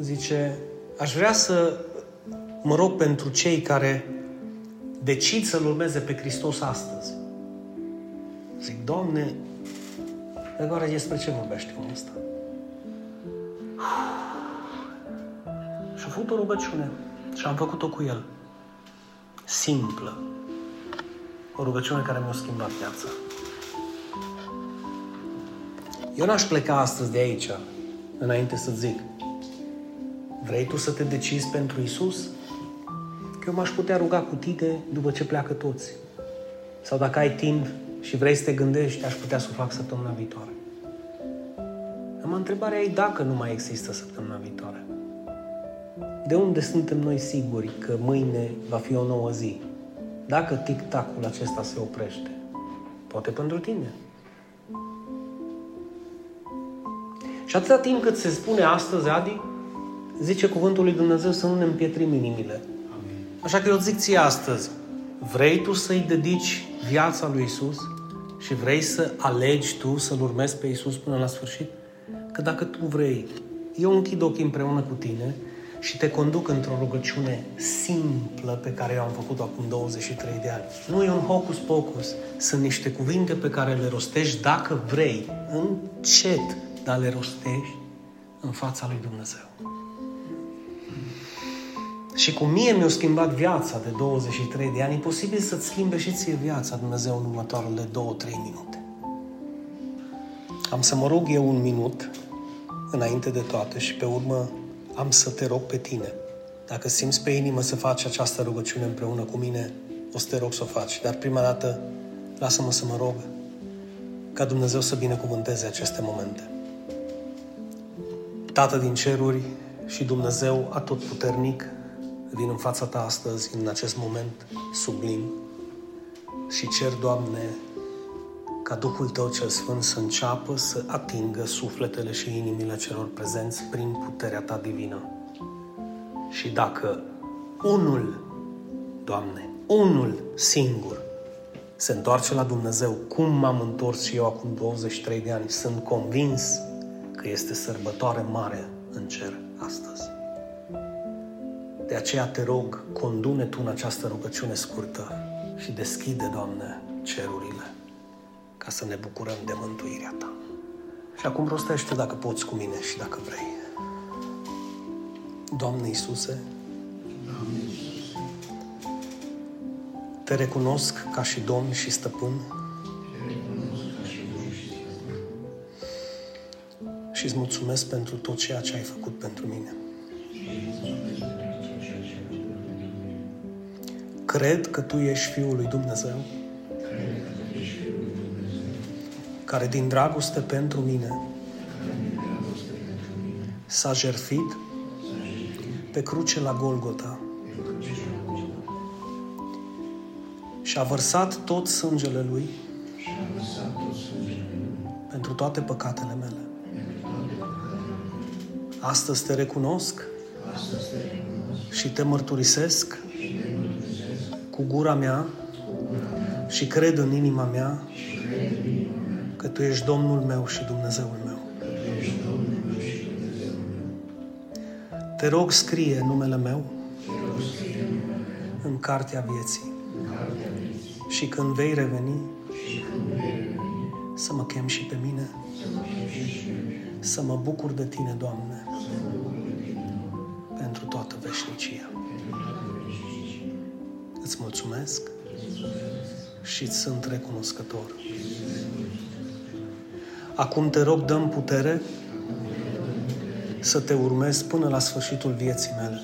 zice, aș vrea să mă rog pentru cei care decid să-L urmeze pe Hristos astăzi. Zic, Doamne, de oare despre ce vorbești cu ăsta? Și-a făcut o rugăciune și am făcut-o cu el. Simplă. O rugăciune care mi-a schimbat viața. Eu n-aș pleca astăzi de aici, înainte să zic, vrei tu să te decizi pentru Iisus? Că eu m-aș putea ruga cu tine după ce pleacă toți. Sau dacă ai timp și vrei să te gândești, aș putea să o fac săptămâna viitoare. Am întrebarea ei dacă nu mai există săptămâna viitoare. De unde suntem noi siguri că mâine va fi o nouă zi? Dacă tic-tacul acesta se oprește, poate pentru tine. Și atâta timp cât se spune astăzi, Adi, zice cuvântul lui Dumnezeu să nu ne împietrim inimile. Amin. Așa că eu zic ție astăzi, vrei tu să-i dedici viața lui Iisus și vrei să alegi tu să-L urmezi pe Iisus până la sfârșit? Că dacă tu vrei, eu închid ochii împreună cu tine și te conduc într-o rugăciune simplă pe care eu am făcut-o acum douăzeci și trei de ani. Nu e un hocus-pocus, sunt niște cuvinte pe care le rostești dacă vrei, încet, dar le rostești în fața lui Dumnezeu. Și cum mie mi-a schimbat viața de douăzeci și trei de ani, e posibil să-ți schimbe și ție viața, Dumnezeu, în următoarele două trei minute. Am să mă rog eu un minut înainte de toate și pe urmă am să te rog pe tine. Dacă simți pe inimă să faci această rugăciune împreună cu mine, o să te rog să o faci. Dar prima dată, lasă-mă să mă rog ca Dumnezeu să binecuvânteze aceste momente. Tată din ceruri și Dumnezeu atotputernic, vin în fața Ta astăzi, în acest moment sublim și cer, Doamne, ca Duhul Tău cel Sfânt să înceapă să atingă sufletele și inimile celor prezenți prin puterea Ta divină. Și dacă unul, Doamne, unul singur se întoarce la Dumnezeu, cum m-am întors și eu acum douăzeci și trei de ani, sunt convins că este sărbătoare mare în cer astăzi. De aceea te rog, condune Tu în această rugăciune scurtă și deschide, Doamne, cerurile ca să ne bucurăm de mântuirea Ta. Și acum rostește dacă poți cu mine și dacă vrei. Doamne Iisuse, Amin. Te recunosc ca și Domn și Stăpân și îți mulțumesc pentru tot ceea ce ai făcut pentru mine. Cred că Tu ești Fiul lui Dumnezeu, care din dragoste pentru mine s-a jertfit pe cruce la Golgota și a vărsat tot sângele Lui pentru toate păcatele mele. Astăzi te recunosc și te mărturisesc cu gura mea și cred în inima mea că Tu ești Domnul meu și Dumnezeul meu. Te rog, scrie numele meu în cartea vieții și când vei reveni să mă chem și pe mine să mă bucur de Tine, Doamne, pentru toată veșnicia. Îți mulțumesc și îți sunt recunoscător. Acum te rog, dă-mi putere să Te urmez până la sfârșitul vieții mele.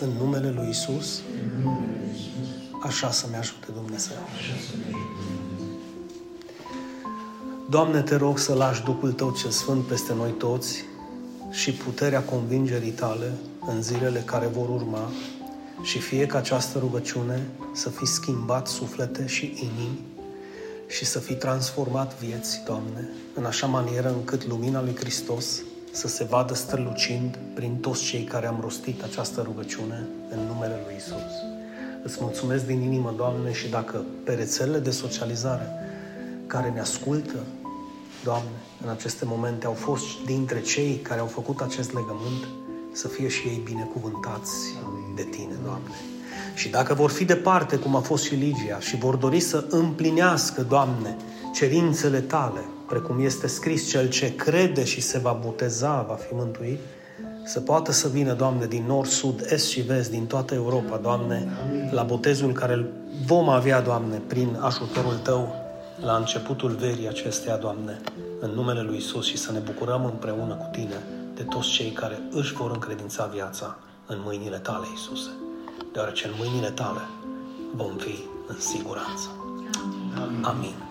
În numele lui Iisus, așa să-mi ajute Dumnezeu. Doamne, te rog să lași Duhul Tău cel Sfânt peste noi toți și puterea convingerii Tale în zilele care vor urma și fie ca această rugăciune să fi schimbat suflete și inimi și să fi transformat vieți, Doamne, în așa manieră încât lumina lui Hristos să se vadă strălucind prin toți cei care am rostit această rugăciune în numele lui Iisus. Îți mulțumesc din inimă, Doamne, și dacă pe rețelele de socializare care ne ascultă, Doamne, în aceste momente au fost dintre cei care au făcut acest legământ, să fie și ei binecuvântați de Tine, Doamne. Și dacă vor fi departe, cum a fost și Ligia, și vor dori să împlinească, Doamne, cerințele Tale, precum este scris, cel ce crede și se va boteza, va fi mântuit, să poată să vină, Doamne, din nord, sud, est și vest, din toată Europa, Doamne, la botezul care vom avea, Doamne, prin ajutorul Tău, la începutul verii acesteia, Doamne, în numele lui Iisus, și să ne bucurăm împreună cu Tine de toți cei care își vor încredința viața în mâinile Tale, Iisuse, deoarece în mâinile Tale vom fi în siguranță. Amin. Amin.